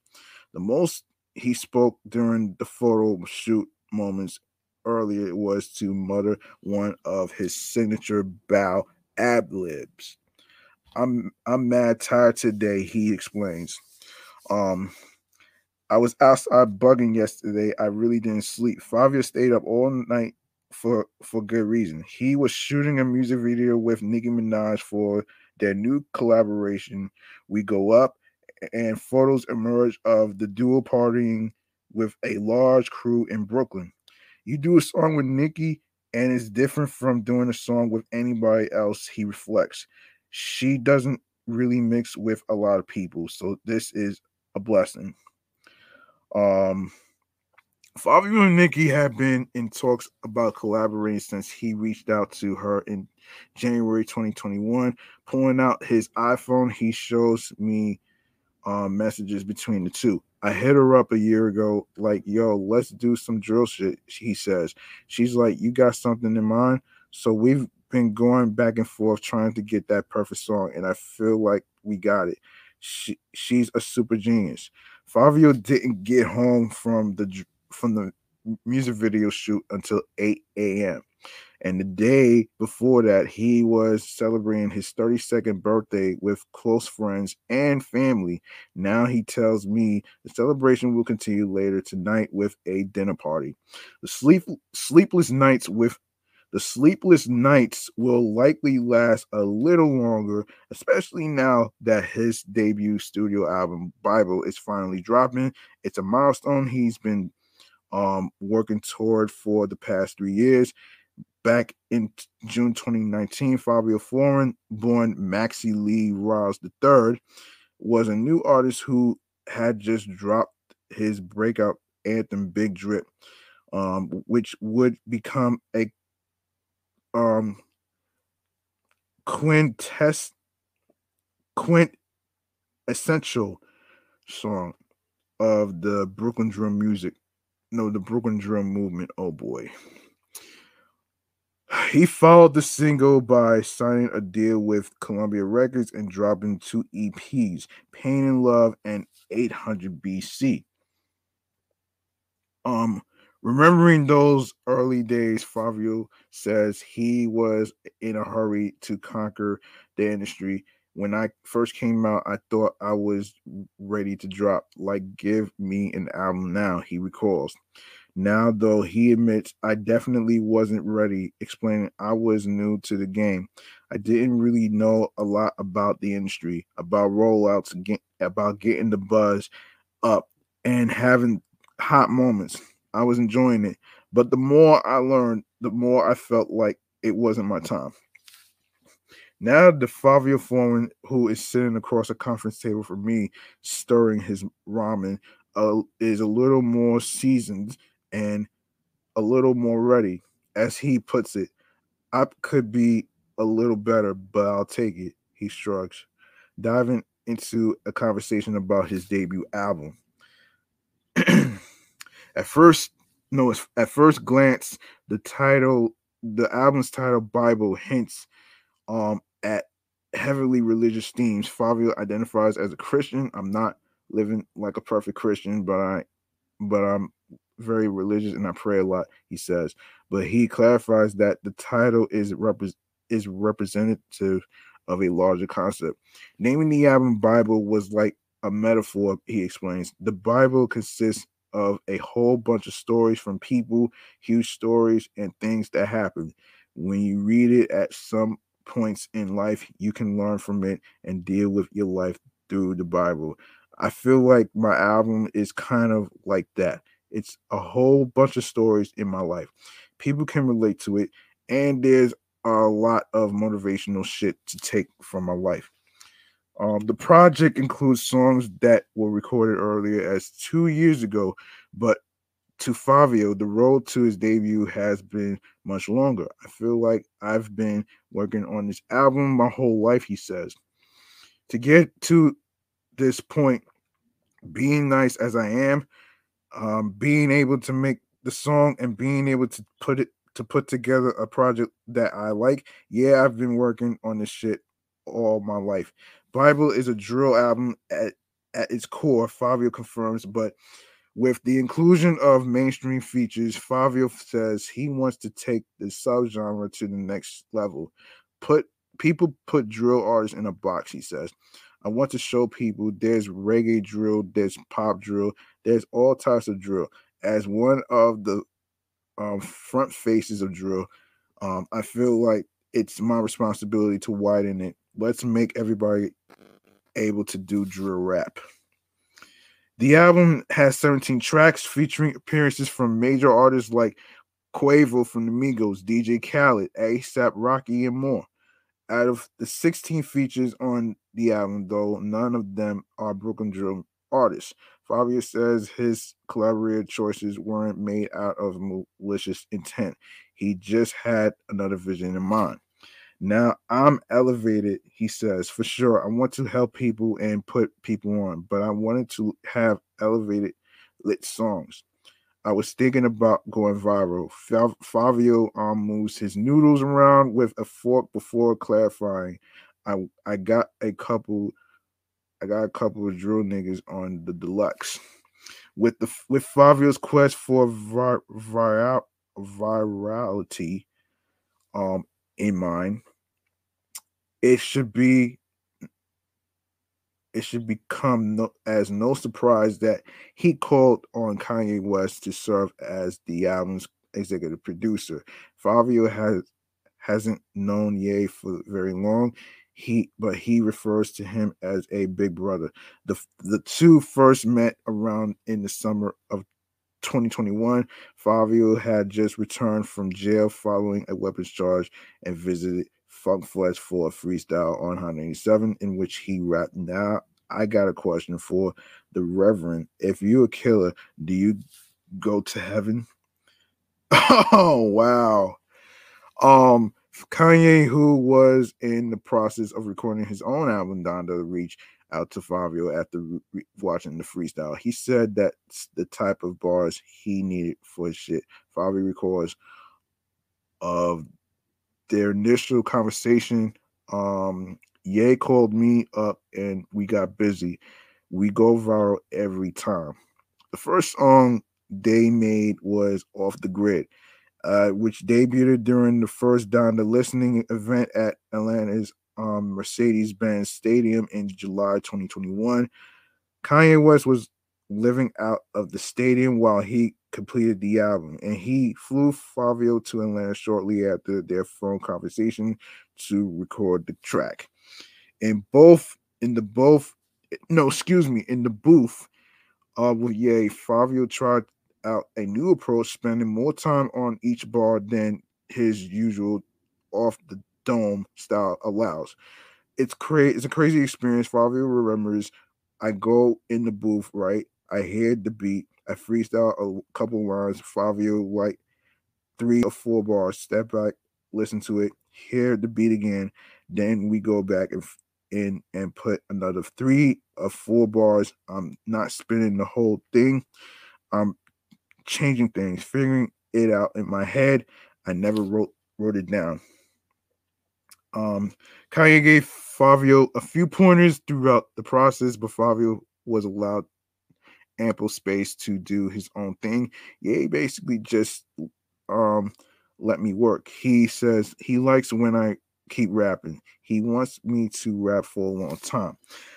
The most he spoke during the photo shoot moments earlier was to mutter one of his signature bow ad-libs. I'm I'm mad tired today, he explains. Um, I was outside bugging yesterday. I really didn't sleep. Fabio stayed up all night for, for good reason. He was shooting a music video with Nicki Minaj for their new collaboration, We Go Up, and photos emerge of the duo partying with a large crew in Brooklyn. You do a song with Nicki, and it's different from doing a song with anybody else, he reflects. She doesn't really mix with a lot of people, so this is a blessing. Um, Fabio and Nicki have been in talks about collaborating since he reached out to her in January twenty twenty-one. Pulling out his iPhone, he shows me um, messages between the two. I hit her up a year ago, like, yo, let's do some drill shit, he says. She's like, you got something in mind? So we've been going back and forth trying to get that perfect song, and I feel like we got it. She, she's a super genius. Fabio didn't get home from the from the music video shoot until eight a.m. And the day before that, he was celebrating his thirty-second birthday with close friends and family. Now he tells me the celebration will continue later tonight with a dinner party. The sleep sleepless nights with the sleepless nights will likely last a little longer, especially now that his debut studio album, Bible, is finally dropping. It's a milestone he's been um, working toward for the past three years. Back in June twenty nineteen, Fabio Foreign, born Maxie Lee Ross the third, was a new artist who had just dropped his breakout anthem, Big Drip, um, which would become a um, quintess, quintessential song of the Brooklyn drum music. No, the Brooklyn drum movement. Oh, boy. He followed the single by signing a deal with Columbia Records and dropping two E Ps, Pain and Love and eight hundred B C. Um, remembering those early days, Fabio says he was in a hurry to conquer the industry. When I first came out, I thought I was ready to drop. Like, give me an album now, he recalls. Now, though, he admits, I definitely wasn't ready, explaining I was new to the game. I didn't really know a lot about the industry, about rollouts, about getting the buzz up and having hot moments. I was enjoying it. But the more I learned, the more I felt like it wasn't my time. Now the Fabio Foreign, who is sitting across a conference table from me, stirring his ramen, uh, is a little more seasoned and a little more ready. As he puts it, I could be a little better, but I'll take it, he shrugs, diving into a conversation about his debut album. At first, no, at first glance, the title, the album's title, Bible, hints um, at heavily religious themes. Fabio identifies as a Christian. I'm not living like a perfect Christian, but I, but I'm very religious and I pray a lot, he says. But he clarifies that the title is rep- is representative of a larger concept. Naming the album Bible was like a metaphor, he explains. The Bible consists of a whole bunch of stories from people, huge stories, and things that happen. When you read it at some points in life, you can learn from it and deal with your life through the Bible. I feel like my album is kind of like that. It's a whole bunch of stories in my life. People can relate to it, and there's a lot of motivational shit to take from my life. Um, the project includes songs that were recorded earlier as two years ago, but to Fabio, the road to his debut has been much longer. I feel like I've been working on this album my whole life, he says. To get to this point, being nice as I am, um, being able to make the song and being able to put it to put together a project that I like, yeah, I've been working on this shit all my life. Bible is a drill album at, at its core, Fabio confirms, but with the inclusion of mainstream features, Fabio says he wants to take the subgenre to the next level. Put people put drill artists in a box, he says. I want to show people there's reggae drill, there's pop drill, there's all types of drill. As one of the um, front faces of drill, um, I feel like it's my responsibility to widen it. Let's make everybody able to do drill rap. The album has seventeen tracks featuring appearances from major artists like Quavo from the Migos, D J Khaled, A$AP Rocky, and more. Out of the sixteen features on the album, though, none of them are Brooklyn drill artists. Fabio says his collaborative choices weren't made out of malicious intent. He just had another vision in mind. Now I'm elevated, he says, for sure. I want to help people and put people on, but I wanted to have elevated lit songs. I was thinking about going viral. Fabio um, moves his noodles around with a fork before clarifying. I I got a couple, I got a couple of drill niggas on the deluxe. With the with Fabio's quest for vir, vir, virality, um. in mind, it should be it should become no, as no surprise that he called on Kanye West to serve as the album's executive producer. Fabio has hasn't known Ye for very long, he but he refers to him as a big brother. The the two first met around in the summer of twenty twenty-one, Fabio had just returned from jail following a weapons charge and visited Funk Flex for a freestyle on one eighty-seven in which he rapped. Now, I got a question for the Reverend. If you're a killer, do you go to heaven? Oh, wow. Um, Kanye, who was in the process of recording his own album, Donda, reached out to Fabio after re- watching the freestyle. He said that's the type of bars he needed for his shit. Fabio records of their initial conversation. Um, Ye called me up and we got busy. We go viral every time. The first song they made was Off the Grid, uh, which debuted during the first Donda listening event at Atlanta's um, Mercedes-Benz Stadium in July twenty twenty-one. Kanye West was living out of the stadium while he completed the album, and he flew Fabio to Atlanta shortly after their phone conversation to record the track. In both, in the both, no, excuse me, in the booth, uh, with Ye, Fabio tried out a new approach, spending more time on each bar than his usual off-the-dome style allows. It's crazy. It's a crazy experience. Fabio remembers, I go in the booth, right? I hear the beat. I freestyle a couple lines. Fabio, like three or four bars. Step back, listen to it, hear the beat again. Then we go back and in and put another three or four bars. I'm not spinning the whole thing. I'm changing things, figuring it out in my head. I never wrote wrote it down. Um, Kanye gave Fabio a few pointers throughout the process, but Fabio was allowed ample space to do his own thing. Yeah, he basically just um let me work. He says he likes when I keep rapping. He wants me to rap for a long time.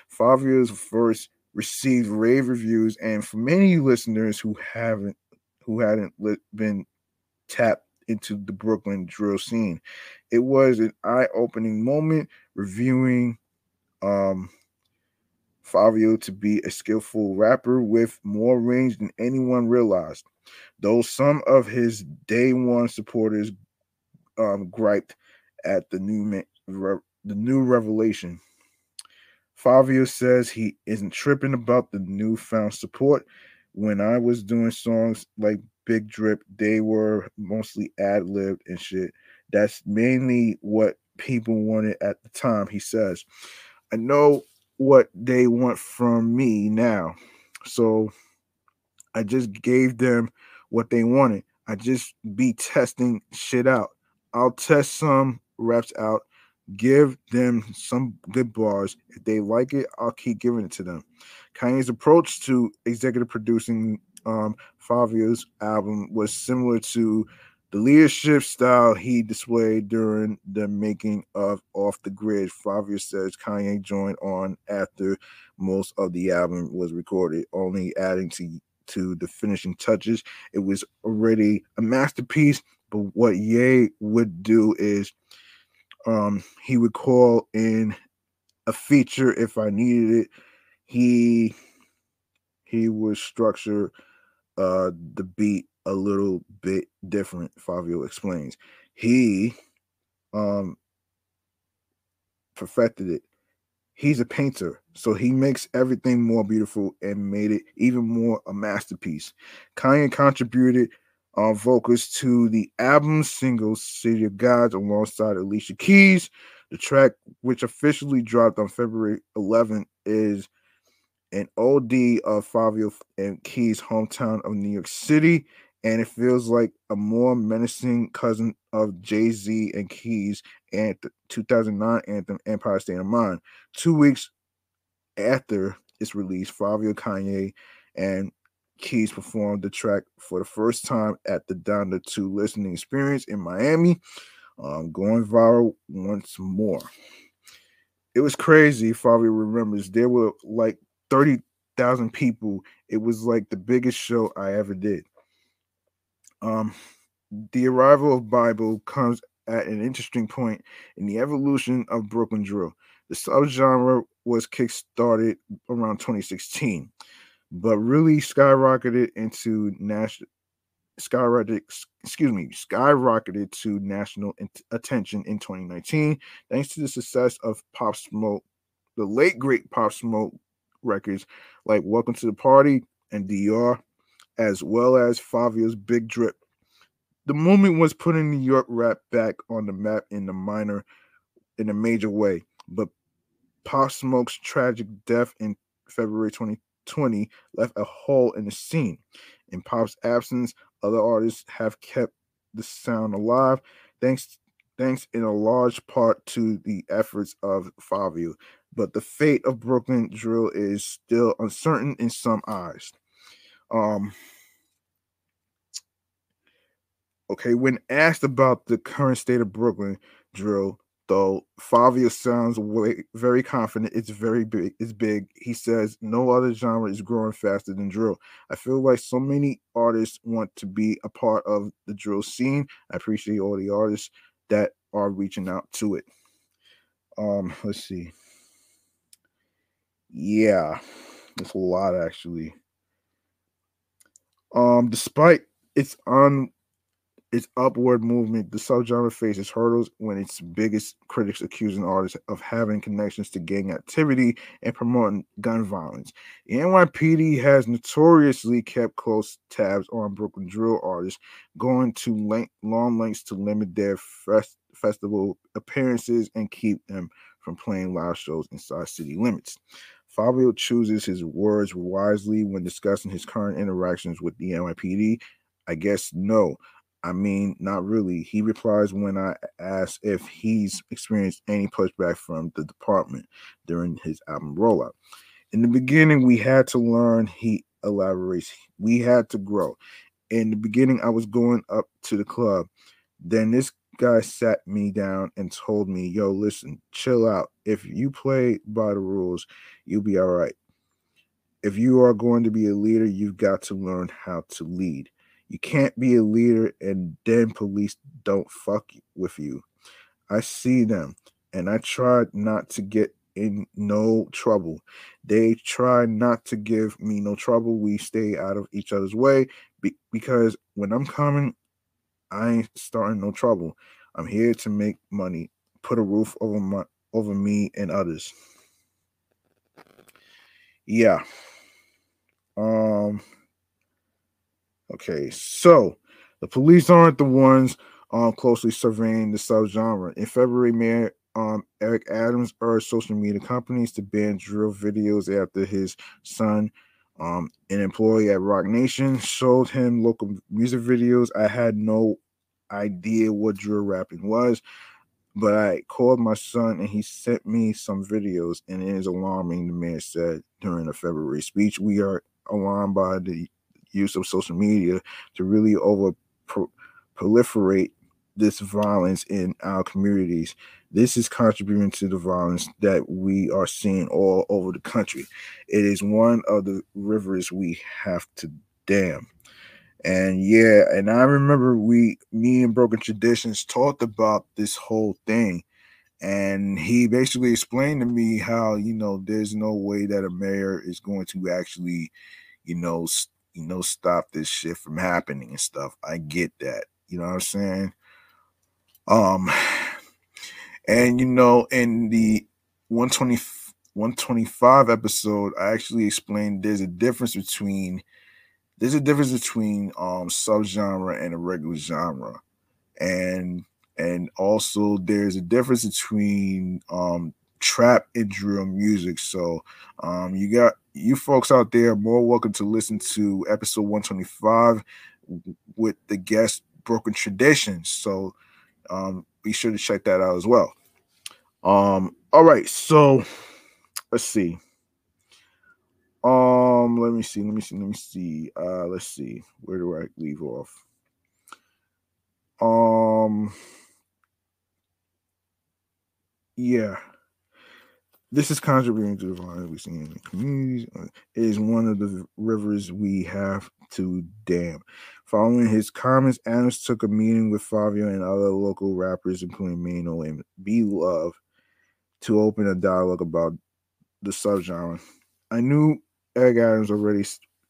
Fabio's verse received rave reviews, and for many listeners who haven't who hadn't li- been tapped into the Brooklyn drill scene, it was an eye-opening moment. Reviewing um Fabio to be a skillful rapper with more range than anyone realized, though some of his day one supporters um, griped at the new the new revelation. Fabio says he isn't tripping about the newfound support. When I was doing songs like Big Drip, they were mostly ad-libbed and shit. That's mainly what people wanted at the time, he says. I know what they want from me now, so I just gave them what they wanted. I just be testing shit out. I'll test some reps out, give them some good bars. If they like it, I'll keep giving it to them. Kanye's approach to executive producing um Fabio's album was similar to the leadership style he displayed during the making of Off the Grid. Fabio says Kanye joined on after most of the album was recorded, only adding to, to the finishing touches. It was already a masterpiece, but what Ye would do is um, he would call in a feature if I needed it. He, he would structure uh, the beat a little bit different, Fabio explains. He um, perfected it. He's a painter, so he makes everything more beautiful and made it even more a masterpiece. Kanye contributed uh, vocals to the album's single City of Gods alongside Alicia Keys. The track, which officially dropped on February eleventh, is an O D of Fabio and Keys' hometown of New York City, and it feels like a more menacing cousin of Jay-Z and Keys' and two thousand nine anthem Empire State of Mind. Two weeks after its release, Fabio, Kanye, and Keys performed the track for the first time at the Donda two listening experience in Miami, um, going viral once more. It was crazy, Fabio remembers. There were like thirty thousand people. It was like the biggest show I ever did. Um, the arrival of Bible comes at an interesting point in the evolution of Brooklyn drill. The subgenre was kickstarted around twenty sixteen. but really skyrocketed into national, skyrocketed, excuse me, skyrocketed to national attention in twenty nineteen, thanks to the success of Pop Smoke, the late great Pop Smoke records like Welcome to the Party and D R, as well as Favia's Big Drip. The movement was putting New York rap back on the map in the minor, in a major way, but Pop Smoke's tragic death in February twenty twenty left a hole in the scene. In Pop's absence, other artists have kept the sound alive, thanks thanks in a large part to the efforts of Favia. But the fate of Brooklyn drill is still uncertain in some eyes. Um. Okay, when asked about the current state of Brooklyn drill, though, Favia sounds way, very confident. It's very big. It's big. He says no other genre is growing faster than drill. I feel like so many artists want to be a part of the drill scene. I appreciate all the artists that are reaching out to it. Um, let's see. Yeah, that's a lot actually. Um, despite its un its upward movement, the subgenre faces hurdles when its biggest critics accusing artists of having connections to gang activity and promoting gun violence. The N Y P D has notoriously kept close tabs on Brooklyn drill artists, going to length, long lengths to limit their fest, festival appearances and keep them from playing live shows inside city limits. Favia chooses his words wisely when discussing his current interactions with the N Y P D. I guess no. I mean, not really. He replies when I ask if he's experienced any pushback from the department during his album rollout. In the beginning, we had to learn, he elaborates. We had to grow. In the beginning, I was going up to the club. Then this guy sat me down and told me, yo, listen, chill out. If you play by the rules, you'll be all right. If you are going to be a leader, you've got to learn how to lead. You can't be a leader and then police don't fuck with you. I see them, and I tried not to get in no trouble. They try not to give me no trouble. We stay out of each other's way be- because when I'm coming, I ain't starting no trouble. I'm here to make money, put a roof over my over me and others. Yeah. Um. Okay, so the police aren't the ones um, closely surveying the subgenre. In February, Mayor um, Eric Adams urged social media companies to ban drill videos after his son, um, an employee at Roc Nation, showed him local music videos. I had no idea what drill rapping was, but I called my son and he sent me some videos, and it is alarming, the mayor said during a February speech. We are alarmed by the use of social media to really over pro- proliferate this violence in our communities. This is contributing to the violence that we are seeing all over the country. It is one of the rivers we have to dam. And yeah, and I remember we, me and Broken Traditions talked about this whole thing. And he basically explained to me how, you know, there's no way that a mayor is going to actually, you know, st- You know, stop this shit from happening and stuff. I get that. You know what I'm saying? Um, and you know, in the one twenty, one twenty-five episode, I actually explained there's a difference between there's a difference between um subgenre and a regular genre, and and also there's a difference between um trap and drill music. So, um, you got. You folks out there are more welcome to listen to episode one twenty-five with the guest Broken Traditions. So um, be sure to check that out as well. Um, all right, so let's see. Um, let me see, let me see, let me see. Uh, let's see. Where do I leave off? Um, yeah. This is contributing to the violence we see in the communities. It is one of the rivers we have to dam. Following his comments, Adams took a meeting with Favia and other local rappers, including Mano and B Love, to open a dialogue about the subgenre. I knew Eric Adams already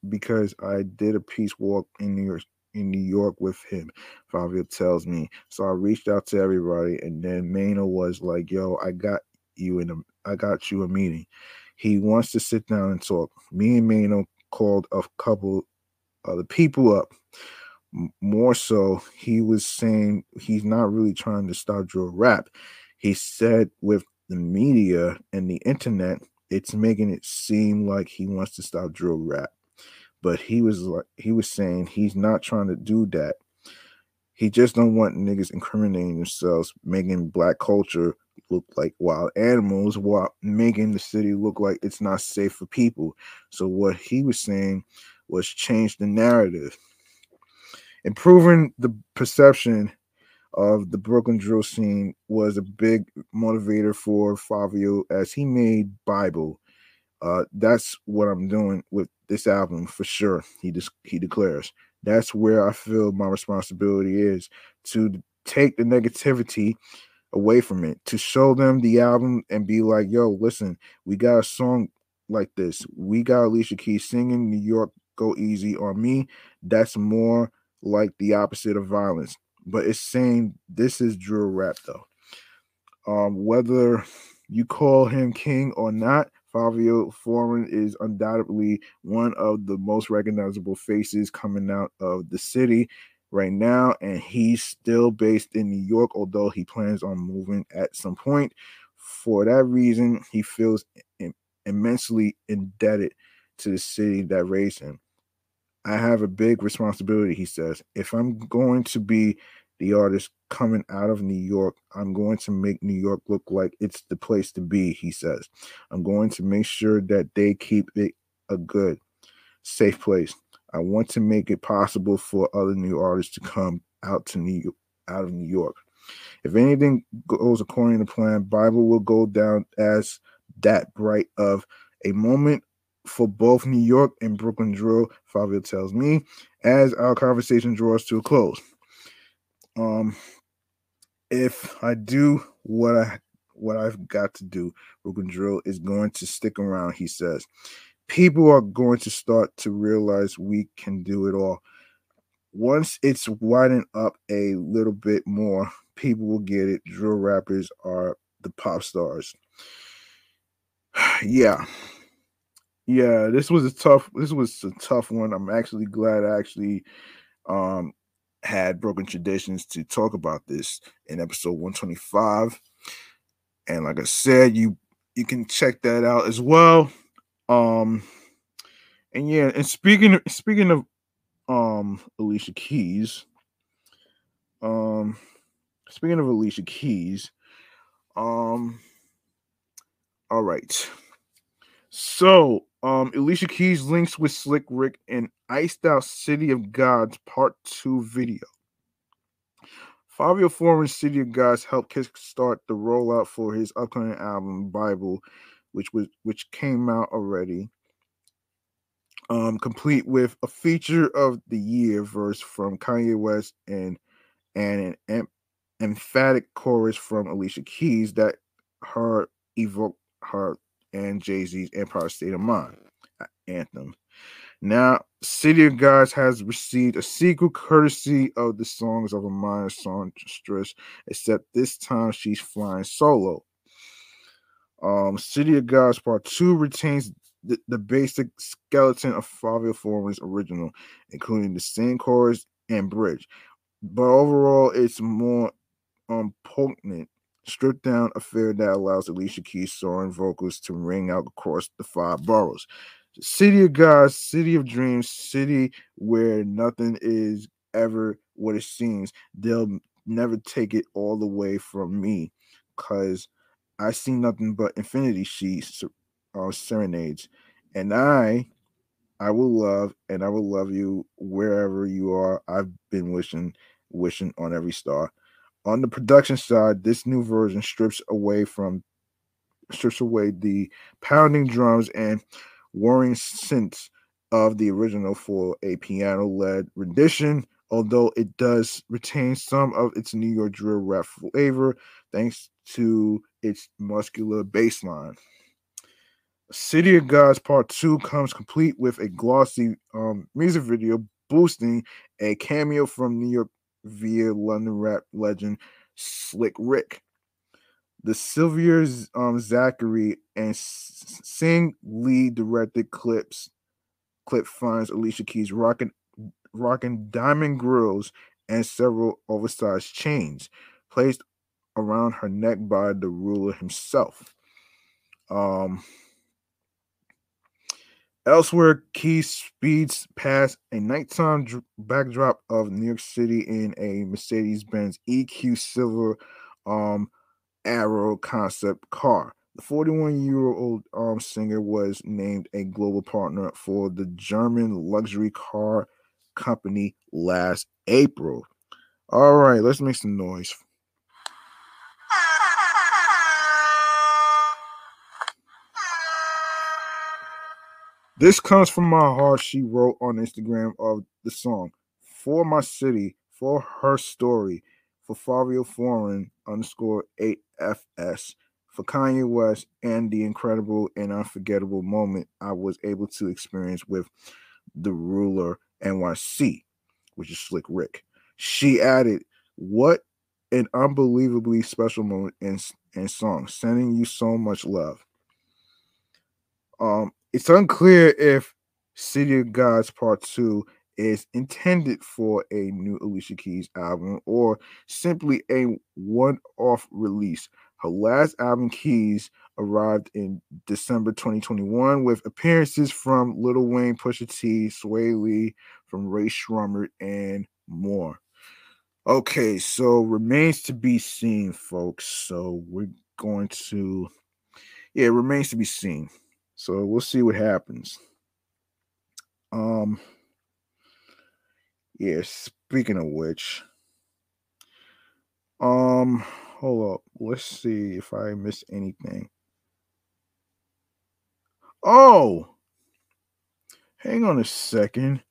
because I did a peace walk in New York in New York with him, Fabio tells me. So I reached out to everybody, and then Maynard was like, yo, I got you in a, I got you a meeting. He wants to sit down and talk. Me and Maynard called a couple of the people up. More so, he was saying he's not really trying to stop drill rap. He said with the media and the internet, it's making it seem like he wants to stop drill rap. But he was like, he was saying he's not trying to do that. He just don't want niggas incriminating themselves, making black culture look like wild animals, while making the city look like it's not safe for people. So what he was saying was change the narrative, improving the perception of the Brooklyn drill scene was a big motivator for Fabio as he made Bible. Uh, that's what I'm doing with this album for sure, he dis- he declares. That's where I feel my responsibility is, to take the negativity away from it, to show them the album and be like, yo, listen, we got a song like this. We got Alicia Keys singing New York Go Easy on Me. That's more like the opposite of violence. But it's saying this is drill rap, though. Um, whether you call him king or not, Fabio Foreign is undoubtedly one of the most recognizable faces coming out of the city right now, and he's still based in New York, although he plans on moving at some point. For that reason, he feels im- immensely indebted to the city that raised him. I have a big responsibility, he says. If I'm going to be the artist coming out of New York, I'm going to make New York look like it's the place to be, he says. I'm going to make sure that they keep it a good, safe place. I want to make it possible for other new artists to come out to New York, out of New York. If anything goes according to plan, Bible will go down as that bright of a moment for both New York and Brooklyn drill, Fabio tells me, as our conversation draws to a close. Um, if I do what I what I've got to do, Brooklyn drill is going to stick around, he says. People are going to start to realize we can do it all. Once it's widened up a little bit more, people will get it. Drill rappers are the pop stars. yeah. Yeah, this was a tough. This was a tough one. I'm actually glad I actually um, had Broken Traditions to talk about this in episode one twenty-five. And like I said, you you can check that out as well. Um, and yeah, and speaking speaking of um, Alicia Keys, um, speaking of Alicia Keys, um, all right. So, um, Alicia Keys links with Slick Rick in Iced Out City of Gods Part two video. Fabio Foreign's City of Gods helped kickstart the rollout for his upcoming album, Bible, which was which came out already, um, complete with a feature of the year verse from Kanye West and, and an em- emphatic chorus from Alicia Keys that her evoked her and Jay-Z's Empire State of Mind anthem. Now, City of Gods has received a sequel courtesy of the songs of a minor songstress, except this time she's flying solo. Um, City of Gods Part two retains the, the basic skeleton of Fabio Foreign's original, including the same chorus and bridge. But overall, it's more um, potent, stripped down affair that allows Alicia Keys' soaring vocals to ring out across the five boroughs. City of Gods, City of Dreams, City where nothing is ever what it seems. They'll never take it all away from me, because I see nothing but infinity, she uh, serenades. And I, I will love, and I will love you wherever you are. I've been wishing, wishing on every star. On the production side, this new version strips away from strips away the pounding drums and whirring synths of the original for a piano-led rendition, although it does retain some of its New York drill rap flavor thanks to its muscular bass line. City of Gods Part two comes complete with a glossy um, music video boosting a cameo from New York via London rap legend Slick Rick. The Sylvia um, Zachary and Sing Lee directed clips clip finds Alicia Keys rocking rocking diamond grills and several oversized chains placed around her neck by the ruler himself. Um, elsewhere, Keys speeds past a nighttime dr- backdrop of New York City in a Mercedes-Benz E Q silver um, Arrow concept car. The forty-one-year-old um, singer was named a global partner for the German luxury car company last April. All right, let's make some noise. This comes from my heart, she wrote on Instagram of the song. For my city, for her story, for Fabio Foreign underscore eight F S, for Kanye West, and the incredible and unforgettable moment I was able to experience with the ruler N Y C, which is Slick Rick. She added, what an unbelievably special moment and, and song, sending you so much love. Um, It's unclear if City of Gods Part two is intended for a new Alicia Keys album or simply a one-off release. Her last album, Keys, arrived in December twenty twenty-one with appearances from Lil Wayne, Pusha T, Sway Lee, from Ray Shremmerd, and more. Okay, so remains to be seen, folks. So we're going to... Yeah, remains to be seen. So we'll see what happens. Um, yeah, speaking of which, um, hold up. Let's see if I missed anything. Oh, hang on a second.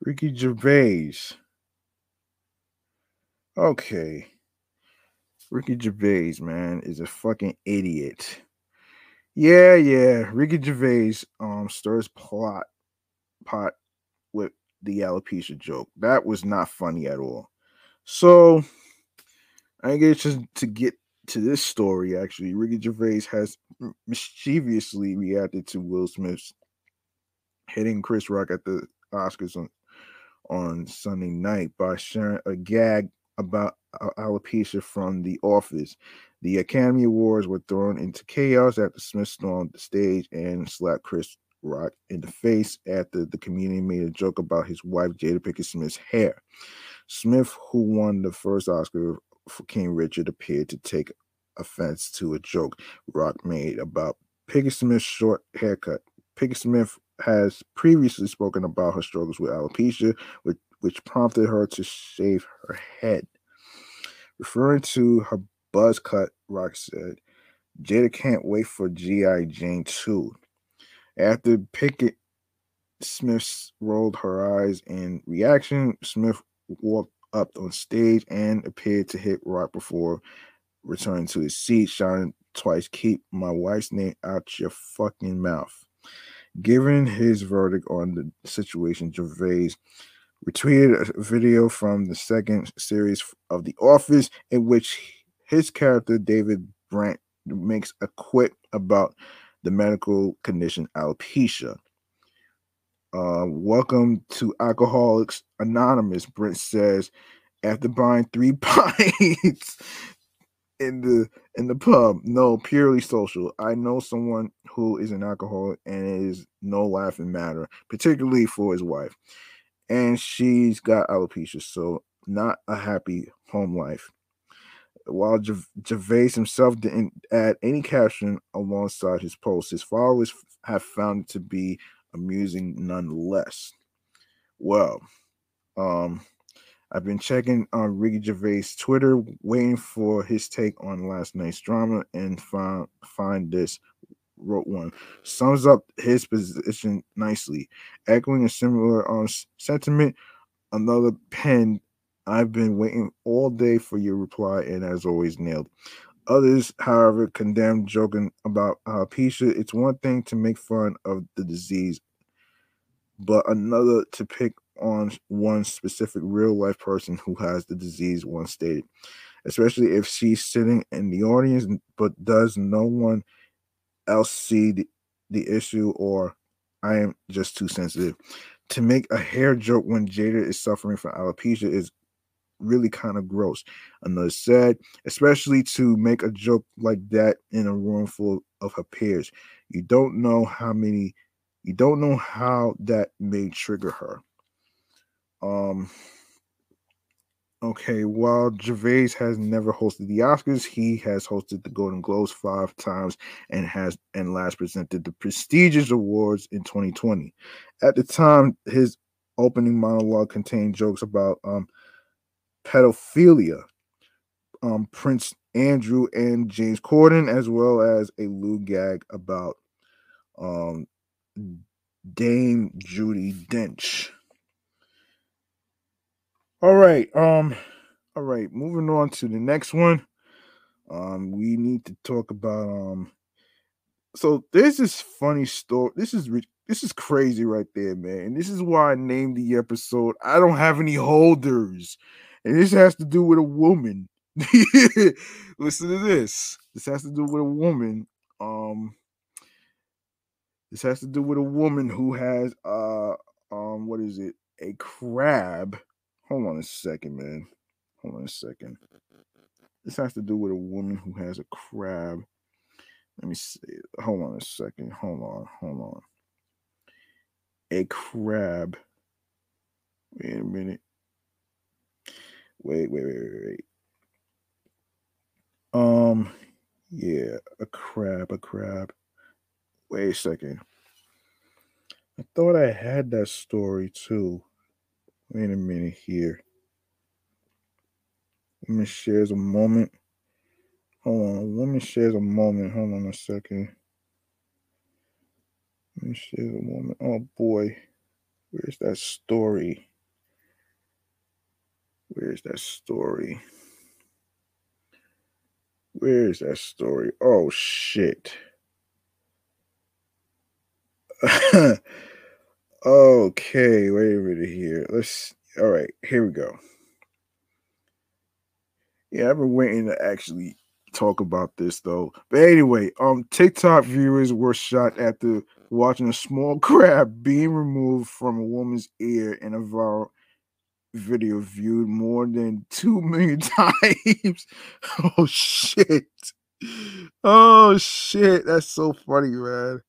Ricky Gervais. Okay. Ricky Gervais, man, is a fucking idiot. Yeah, yeah. Ricky Gervais um, stirs plot pot with the alopecia joke. That was not funny at all. So I guess just to get to this story, actually, Ricky Gervais has mischievously reacted to Will Smith's hitting Chris Rock at the Oscars on, on Sunday night by sharing a gag about alopecia from The Office. The Academy Awards were thrown into chaos after Smith stormed the stage and slapped Chris Rock in the face after the comedian made a joke about his wife, Jada Pinkett Smith's hair. Smith, who won the first Oscar for King Richard, appeared to take offense to a joke Rock made about Pinkett Smith's short haircut. Pinkett Smith has previously spoken about her struggles with alopecia, which, which prompted her to shave her head. Referring to her buzz cut, Rock said, Jada can't wait for G I Jane two. After Pinkett Smith rolled her eyes in reaction, Smith walked up on stage and appeared to hit Rock before returning to his seat, shouting twice, keep my wife's name out your fucking mouth. Given his verdict on the situation, Gervais retweeted a video from the second series of The Office in which he His character, David Brent, makes a quip about the medical condition alopecia. Uh, welcome to Alcoholics Anonymous, Brent says, after buying three pints in the in the pub. No, purely social. I know someone who is an alcoholic and it is no laughing matter, particularly for his wife. And she's got alopecia, so not a happy home life. While Gervais himself didn't add any caption alongside his post, his followers have found it to be amusing nonetheless. Well, um, I've been checking on Ricky Gervais' Twitter, waiting for his take on last night's drama, and find find this, wrote one. Sums up his position nicely. Echoing a similar um, sentiment, another pen. I've been waiting all day for your reply, and as always, nailed. Others, however, condemned joking about alopecia. It's one thing to make fun of the disease, but another to pick on one specific real-life person who has the disease, one stated, especially if she's sitting in the audience, but does no one else see the, the issue, or I am just too sensitive. To make a hair joke when Jada is suffering from alopecia is really kind of gross, another said, especially to make a joke like that in a room full of her peers. You don't know how many, you don't know how that may trigger her. Um, okay, while Gervais has never hosted the Oscars, he has hosted the Golden Globes five times and has and last presented the prestigious awards in twenty twenty. At the time, his opening monologue contained jokes about um pedophilia, um Prince Andrew and James Corden, as well as a lewd gag about um Dame Judi Dench. All right, um, all right, moving on to the next one. Um, we need to talk about um. So there's this funny story. This is this is crazy right there, man. And this is why I named the episode "I Don't Have Any Holders," and this has to do with a woman. Listen to this. This has to do with a woman. Um, this has to do with a woman who has uh um what is it? A crab. Hold on a second, man. Hold on a second. This has to do with a woman who has a crab. Let me see. Hold on a second. Hold on. Hold on. A crab. Wait a minute. Wait, wait, wait, wait, wait. Um, yeah, a crab, a crab. Wait a second. I thought I had that story too. Wait a minute here. Woman shares a moment. Hold on. Woman shares a moment. Hold on a second. Woman shares a moment. Oh boy. Where's that story? Where's that story? Where's that story? Oh shit. Okay, wait a minute here. Let's, all right, here we go. Yeah, I've been waiting to actually talk about this though. But anyway, um, TikTok viewers were shocked after watching a small crab being removed from a woman's ear in a viral video viewed more than two million times. Oh shit! Oh shit! That's so funny, man.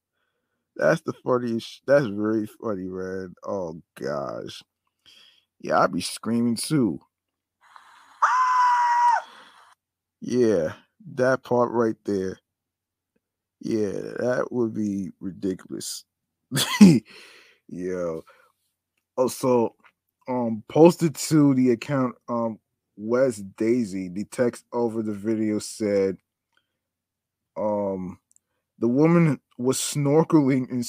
That's the funniest. That's very funny, man. Oh, gosh. Yeah, I'd be screaming, too. Yeah, that part right there. Yeah, that would be ridiculous. Yo. Also, um, posted to the account, um, West Daisy, the text over the video said, um, the woman was snorkeling in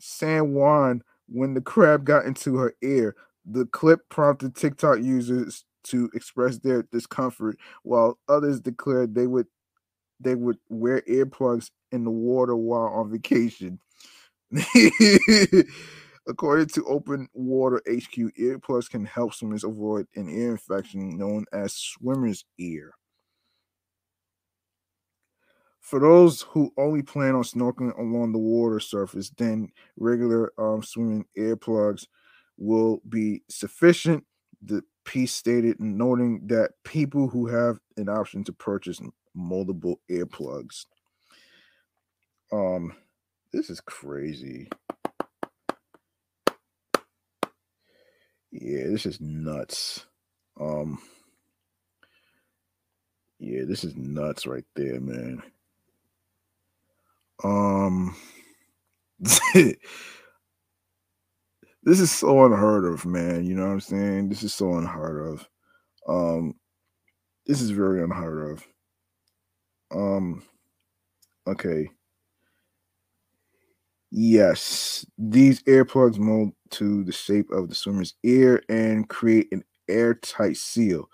San Juan when the crab got into her ear. The clip prompted TikTok users to express their discomfort, while others declared they would they would wear earplugs in the water while on vacation. According to Open Water H Q, earplugs can help swimmers avoid an ear infection known as swimmer's ear. For those who only plan on snorkeling along the water surface, then regular um, swimming earplugs will be sufficient, the piece stated, noting that people who have an option to purchase moldable earplugs. Um, this is crazy. Yeah, this is nuts. Um, yeah, this is nuts right there, man. Um, this is so unheard of, man. You know what I'm saying? This is so unheard of. Um, this is very unheard of. Um, okay. Yes, these earplugs mold to the shape of the swimmer's ear and create an airtight seal.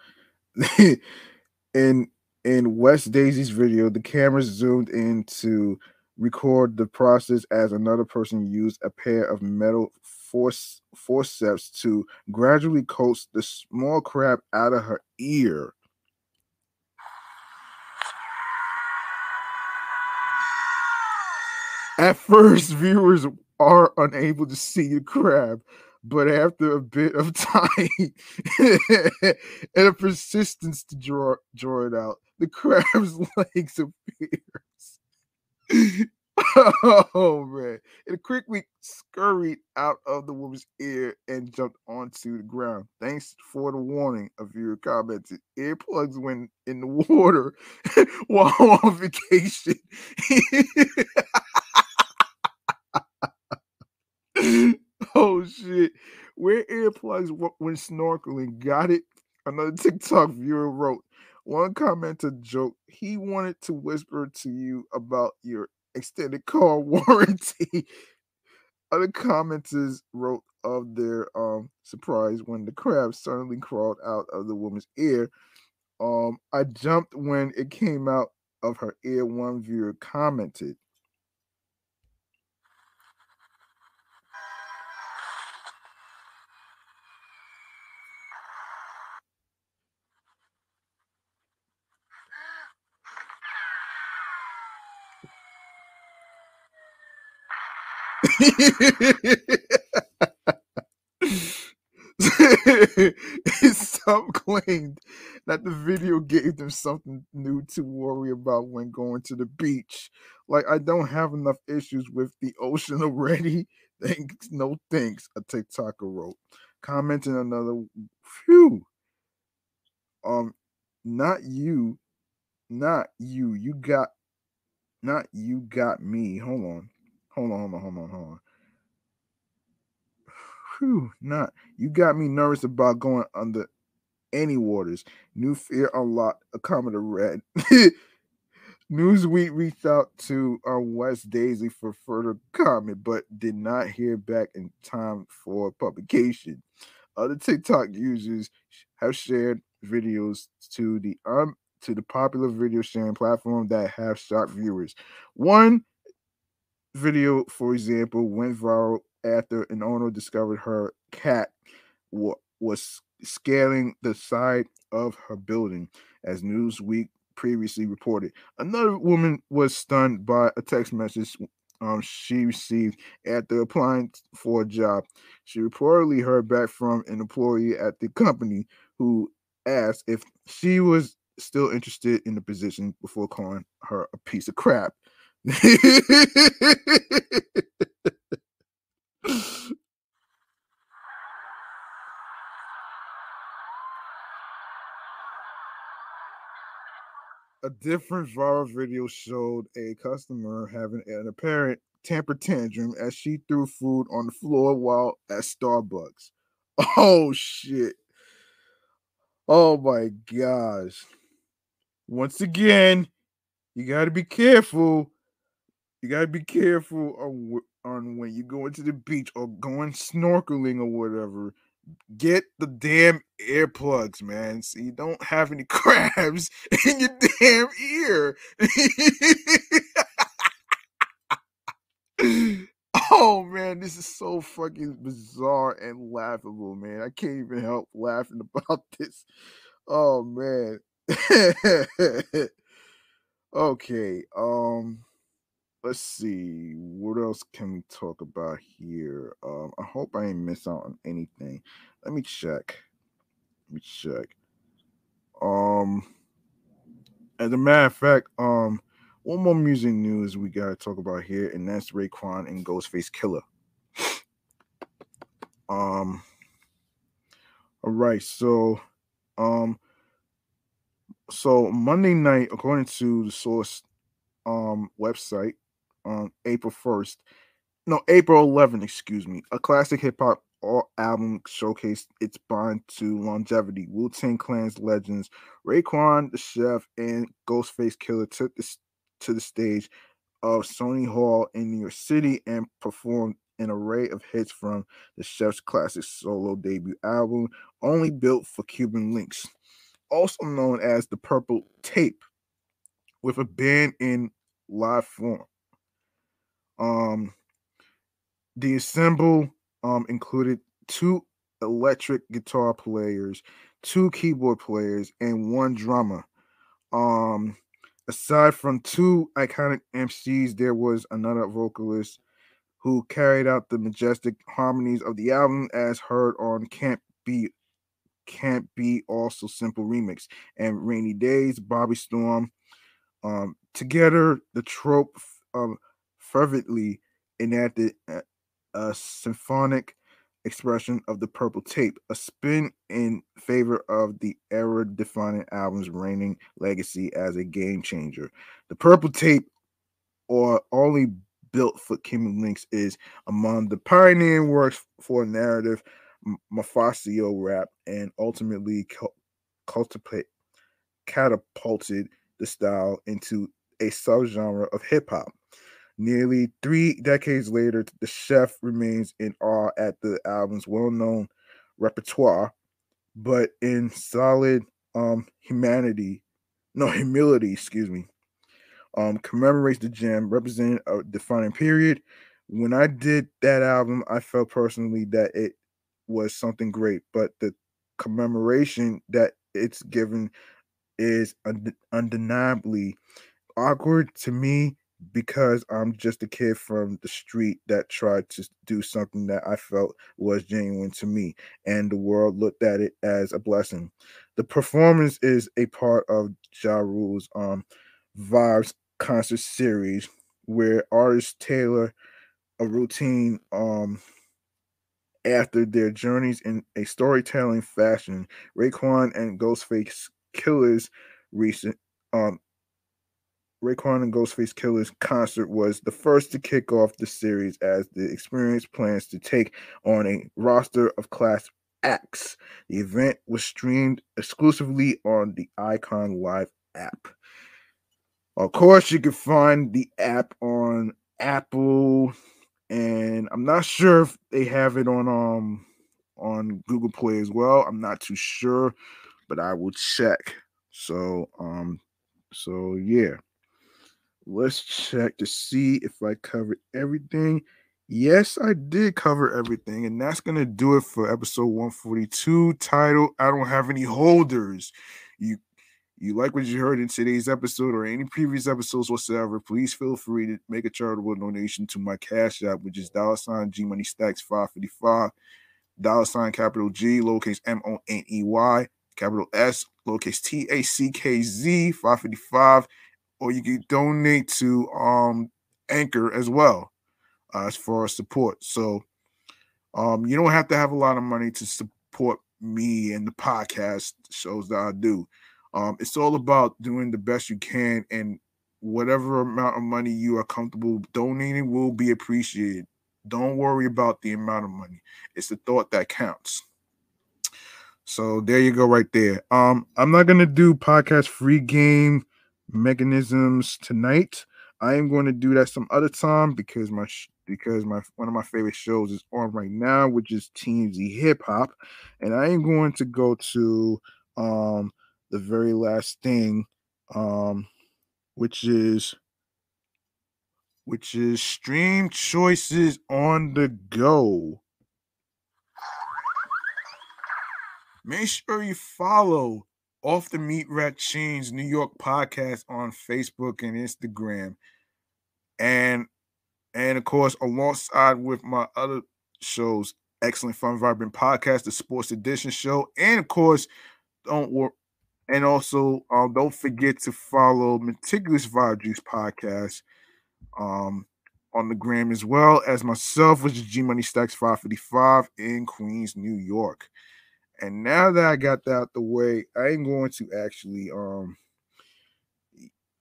And In West Daisy's video, the cameras zoomed in to record the process as another person used a pair of metal force, forceps to gradually coax the small crab out of her ear. At first, viewers are unable to see the crab, but after a bit of time and a persistence to draw, draw it out, the crab's legs appears. Oh, man. It quickly scurried out of the woman's ear and jumped onto the ground. Thanks for the warning, a viewer commented. Earplugs went in the water while on vacation. Oh, shit. Wear earplugs when snorkeling. Got it? Another TikTok viewer wrote. One commenter joked, he wanted to whisper to you about your extended car warranty. Other commenters wrote of their um surprise when the crab suddenly crawled out of the woman's ear. Um, I jumped when it came out of her ear, one viewer commented. Some claimed that the video gave them something new to worry about when going to the beach. Like, I don't have enough issues with the ocean already. Thanks, no thanks, a TikToker wrote. Commenting another, phew. Um, not you, not you, you got, not you got me. Hold on. Hold on, hold on, hold on, hold on. Whew, not. You got me nervous about going under any waters. New fear unlocked, a comment read. Newsweek reached out to uh, West Daisy for further comment, but did not hear back in time for publication. Other TikTok users have shared videos to the um to the popular video sharing platform that have shocked viewers. One video, for example, went viral after an owner discovered her cat wa- was scaling the side of her building, as Newsweek previously reported. Another woman was stunned by a text message um, she received after applying for a job. She reportedly heard back from an employee at the company who asked if she was still interested in the position before calling her a piece of crap. A different viral video showed a customer having an apparent temper tantrum as she threw food on the floor while at Starbucks. Oh, shit. Oh, my gosh. Once again, you got to be careful. You gotta be careful on, on when you're going to the beach or going snorkeling or whatever. Get the damn earplugs, man, so you don't have any crabs in your damn ear. Oh, man, this is so fucking bizarre and laughable, man. I can't even help laughing about this. Oh, man. Okay, um... let's see, what else can we talk about here? Um, I hope I ain't miss out on anything. Let me check. Let me check. Um, as a matter of fact, um, one more music news we gotta talk about here, and that's Raekwon and Ghostface Killah. Um, all right, so, um, so Monday night, according to the source, um, website. On April first, no, April eleventh, excuse me, a classic hip-hop album showcased its bond to longevity. Wu-Tang Clan's legends Raekwon the Chef and Ghostface Killah took this to the stage of Sony Hall in New York City and performed an array of hits from the Chef's classic solo debut album, Only Built for Cuban Links, also known as The Purple Tape, with a band in live form. Um, the ensemble um, included two electric guitar players, two keyboard players, and one drummer. Um, aside from two iconic M Cs, there was another vocalist who carried out the majestic harmonies of the album as heard on Can't Be Can't Be Also Simple Remix and Rainy Days, Bobby Storm. Um, together, the trope um, fervently enacted a, a symphonic expression of the purple tape, a spin in favor of the era-defining album's reigning legacy as a game changer. The purple tape, or only built for Kim Links, is among the pioneering works for narrative mafioso rap, and ultimately cultivate, catapulted the style into a subgenre of hip-hop. Nearly three decades later, the chef remains in awe at the album's well-known repertoire, but in solid um, humanity, no humility, excuse me, um, commemorates the gem, representing a defining period. When I did that album, I felt personally that it was something great, but the commemoration that it's given is und- undeniably awkward to me, because I'm just a kid from the street that tried to do something that I felt was genuine to me, and the world looked at it as a blessing. The performance is a part of Ja Rule's um, Vibes concert series, where artists tailor a routine um, after their journeys in a storytelling fashion. Raekwon and Ghostface Killer's recent um, Raekwon and Ghostface Killer's concert was the first to kick off the series, as the experience plans to take on a roster of class acts. The event was streamed exclusively on the Icon Live app. Of course, you can find the app on Apple, and I'm not sure if they have it on um on Google Play as well. I'm not too sure, but I will check. So um so yeah. Let's check to see if I covered everything. Yes, I did cover everything, and that's going to do it for episode one forty-two, titled I Don't Have Any Holders. You you like what you heard in today's episode or any previous episodes whatsoever, please feel free to make a charitable donation to my Cash App, which is dollar sign G Money Stacks five fifty-five, dollar sign capital G, lowercase M O N E Y, capital S, lowercase T A C K Z five fifty-five. Or you can donate to um, Anchor as well uh, as far as support. So um, you don't have to have a lot of money to support me and the podcast shows that I do. Um, it's all about doing the best you can, and whatever amount of money you are comfortable donating will be appreciated. Don't worry about the amount of money. It's the thought that counts. So there you go right there. Um, I'm not going to do podcast free game mechanisms tonight. I am going to do that some other time, because my sh- because my one of my favorite shows is on right now, which is T M Z Hip Hop, and I am going to go to um the very last thing, um which is which is Stream Choices on the Go. Make sure you follow Off the Meat Rat Chains New York podcast on Facebook and Instagram. And, and of course, alongside with my other shows, Excellent Fun Vibrant Podcast, the Sports Edition Show, and of course, don't work. And also, um, don't forget to follow Meticulous Vibe Juice Podcast um, on the gram, as well as myself, which is G Money Stacks five fifty-five in Queens, New York. And now that I got that out the way, I am going to actually um,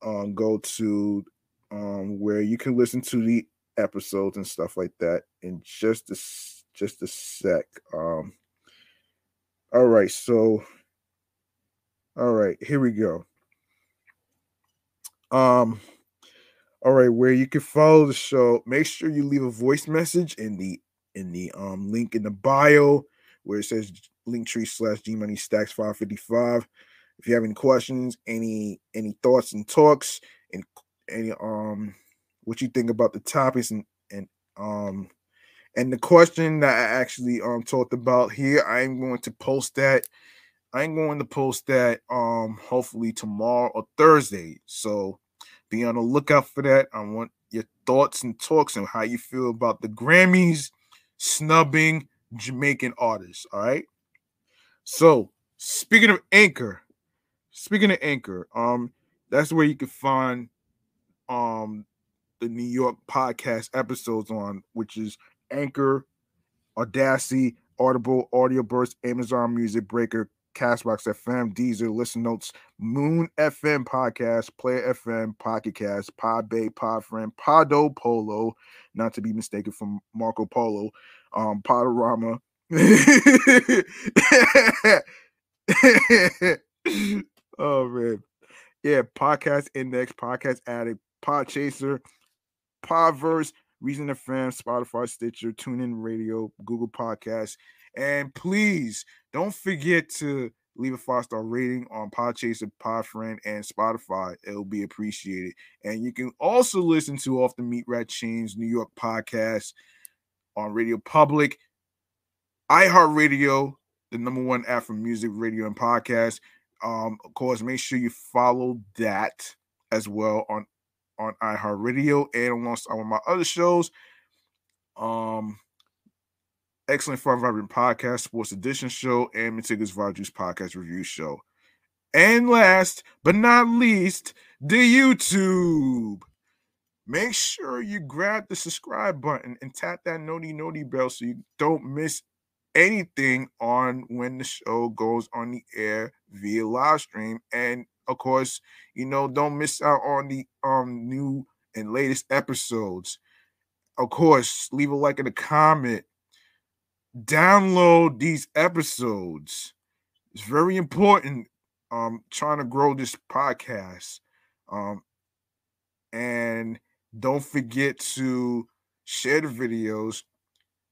um go to um where you can listen to the episodes and stuff like that in just a just a sec. Um, all right, so all right, here we go. Um, all right, where you can follow the show, make sure you leave a voice message in the in the um link in the bio where it says Linktree slash G Money Stacks five fifty-five. If you have any questions, any any thoughts and talks, and any um what you think about the topics and and um and the question that I actually um talked about here, I'm going to post that. I'm going to post that um hopefully tomorrow or Thursday. So be on the lookout for that. I want your thoughts and talks and how you feel about the Grammys snubbing Jamaican artists. All right. So speaking of Anchor, speaking of Anchor, um, that's where you can find um the New York podcast episodes on, which is Anchor, Audacity, Audible, Audio Burst, Amazon Music, Breaker, Castbox F M, Deezer, Listen Notes, Moon F M Podcast, Player F M, Pocket Cast, Pod Bay, Pod Friend, Podo Polo, not to be mistaken from Marco Polo, um, Podorama, oh man, yeah, Podcast Index, Podcast Addict, Pod Chaser, Podverse, Reason F M, Spotify, Stitcher, TuneIn Radio, Google Podcasts. And please don't forget to leave a five-star rating on Podchaser, Podfriend, and Spotify. It'll be appreciated. And you can also listen to Off the Meat Rat Chain's New York podcast on Radio Public, iHeartRadio, the number one app for music, radio, and podcast. Um, of course, make sure you follow that as well on, on iHeartRadio and alongside with my other shows. Um... Excellent Fun Vibrant Podcast, Sports Edition Show, and Matiga's Vibe Juice Podcast Review Show. And last but not least, the YouTube. Make sure you grab the subscribe button and tap that noti noti bell so you don't miss anything on when the show goes on the air via live stream. And of course, you know, don't miss out on the um new and latest episodes. Of course, leave a like and a comment. Download these episodes. It's very important. Um, trying to grow this podcast. Um, and don't forget to share the videos.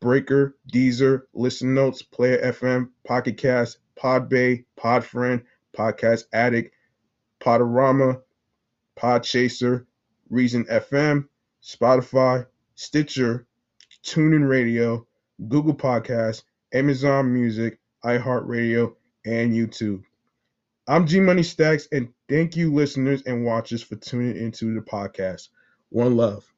Breaker, Deezer, Listen Notes, Player F M, Pocket Cast, Podbay, Podfriend, Podcast Addict, Podorama, Podchaser, Reason F M, Spotify, Stitcher, TuneIn Radio, Google Podcasts, Amazon Music, iHeartRadio, and YouTube. I'm G Money Stacks, and thank you, listeners and watchers, for tuning into the podcast. One love.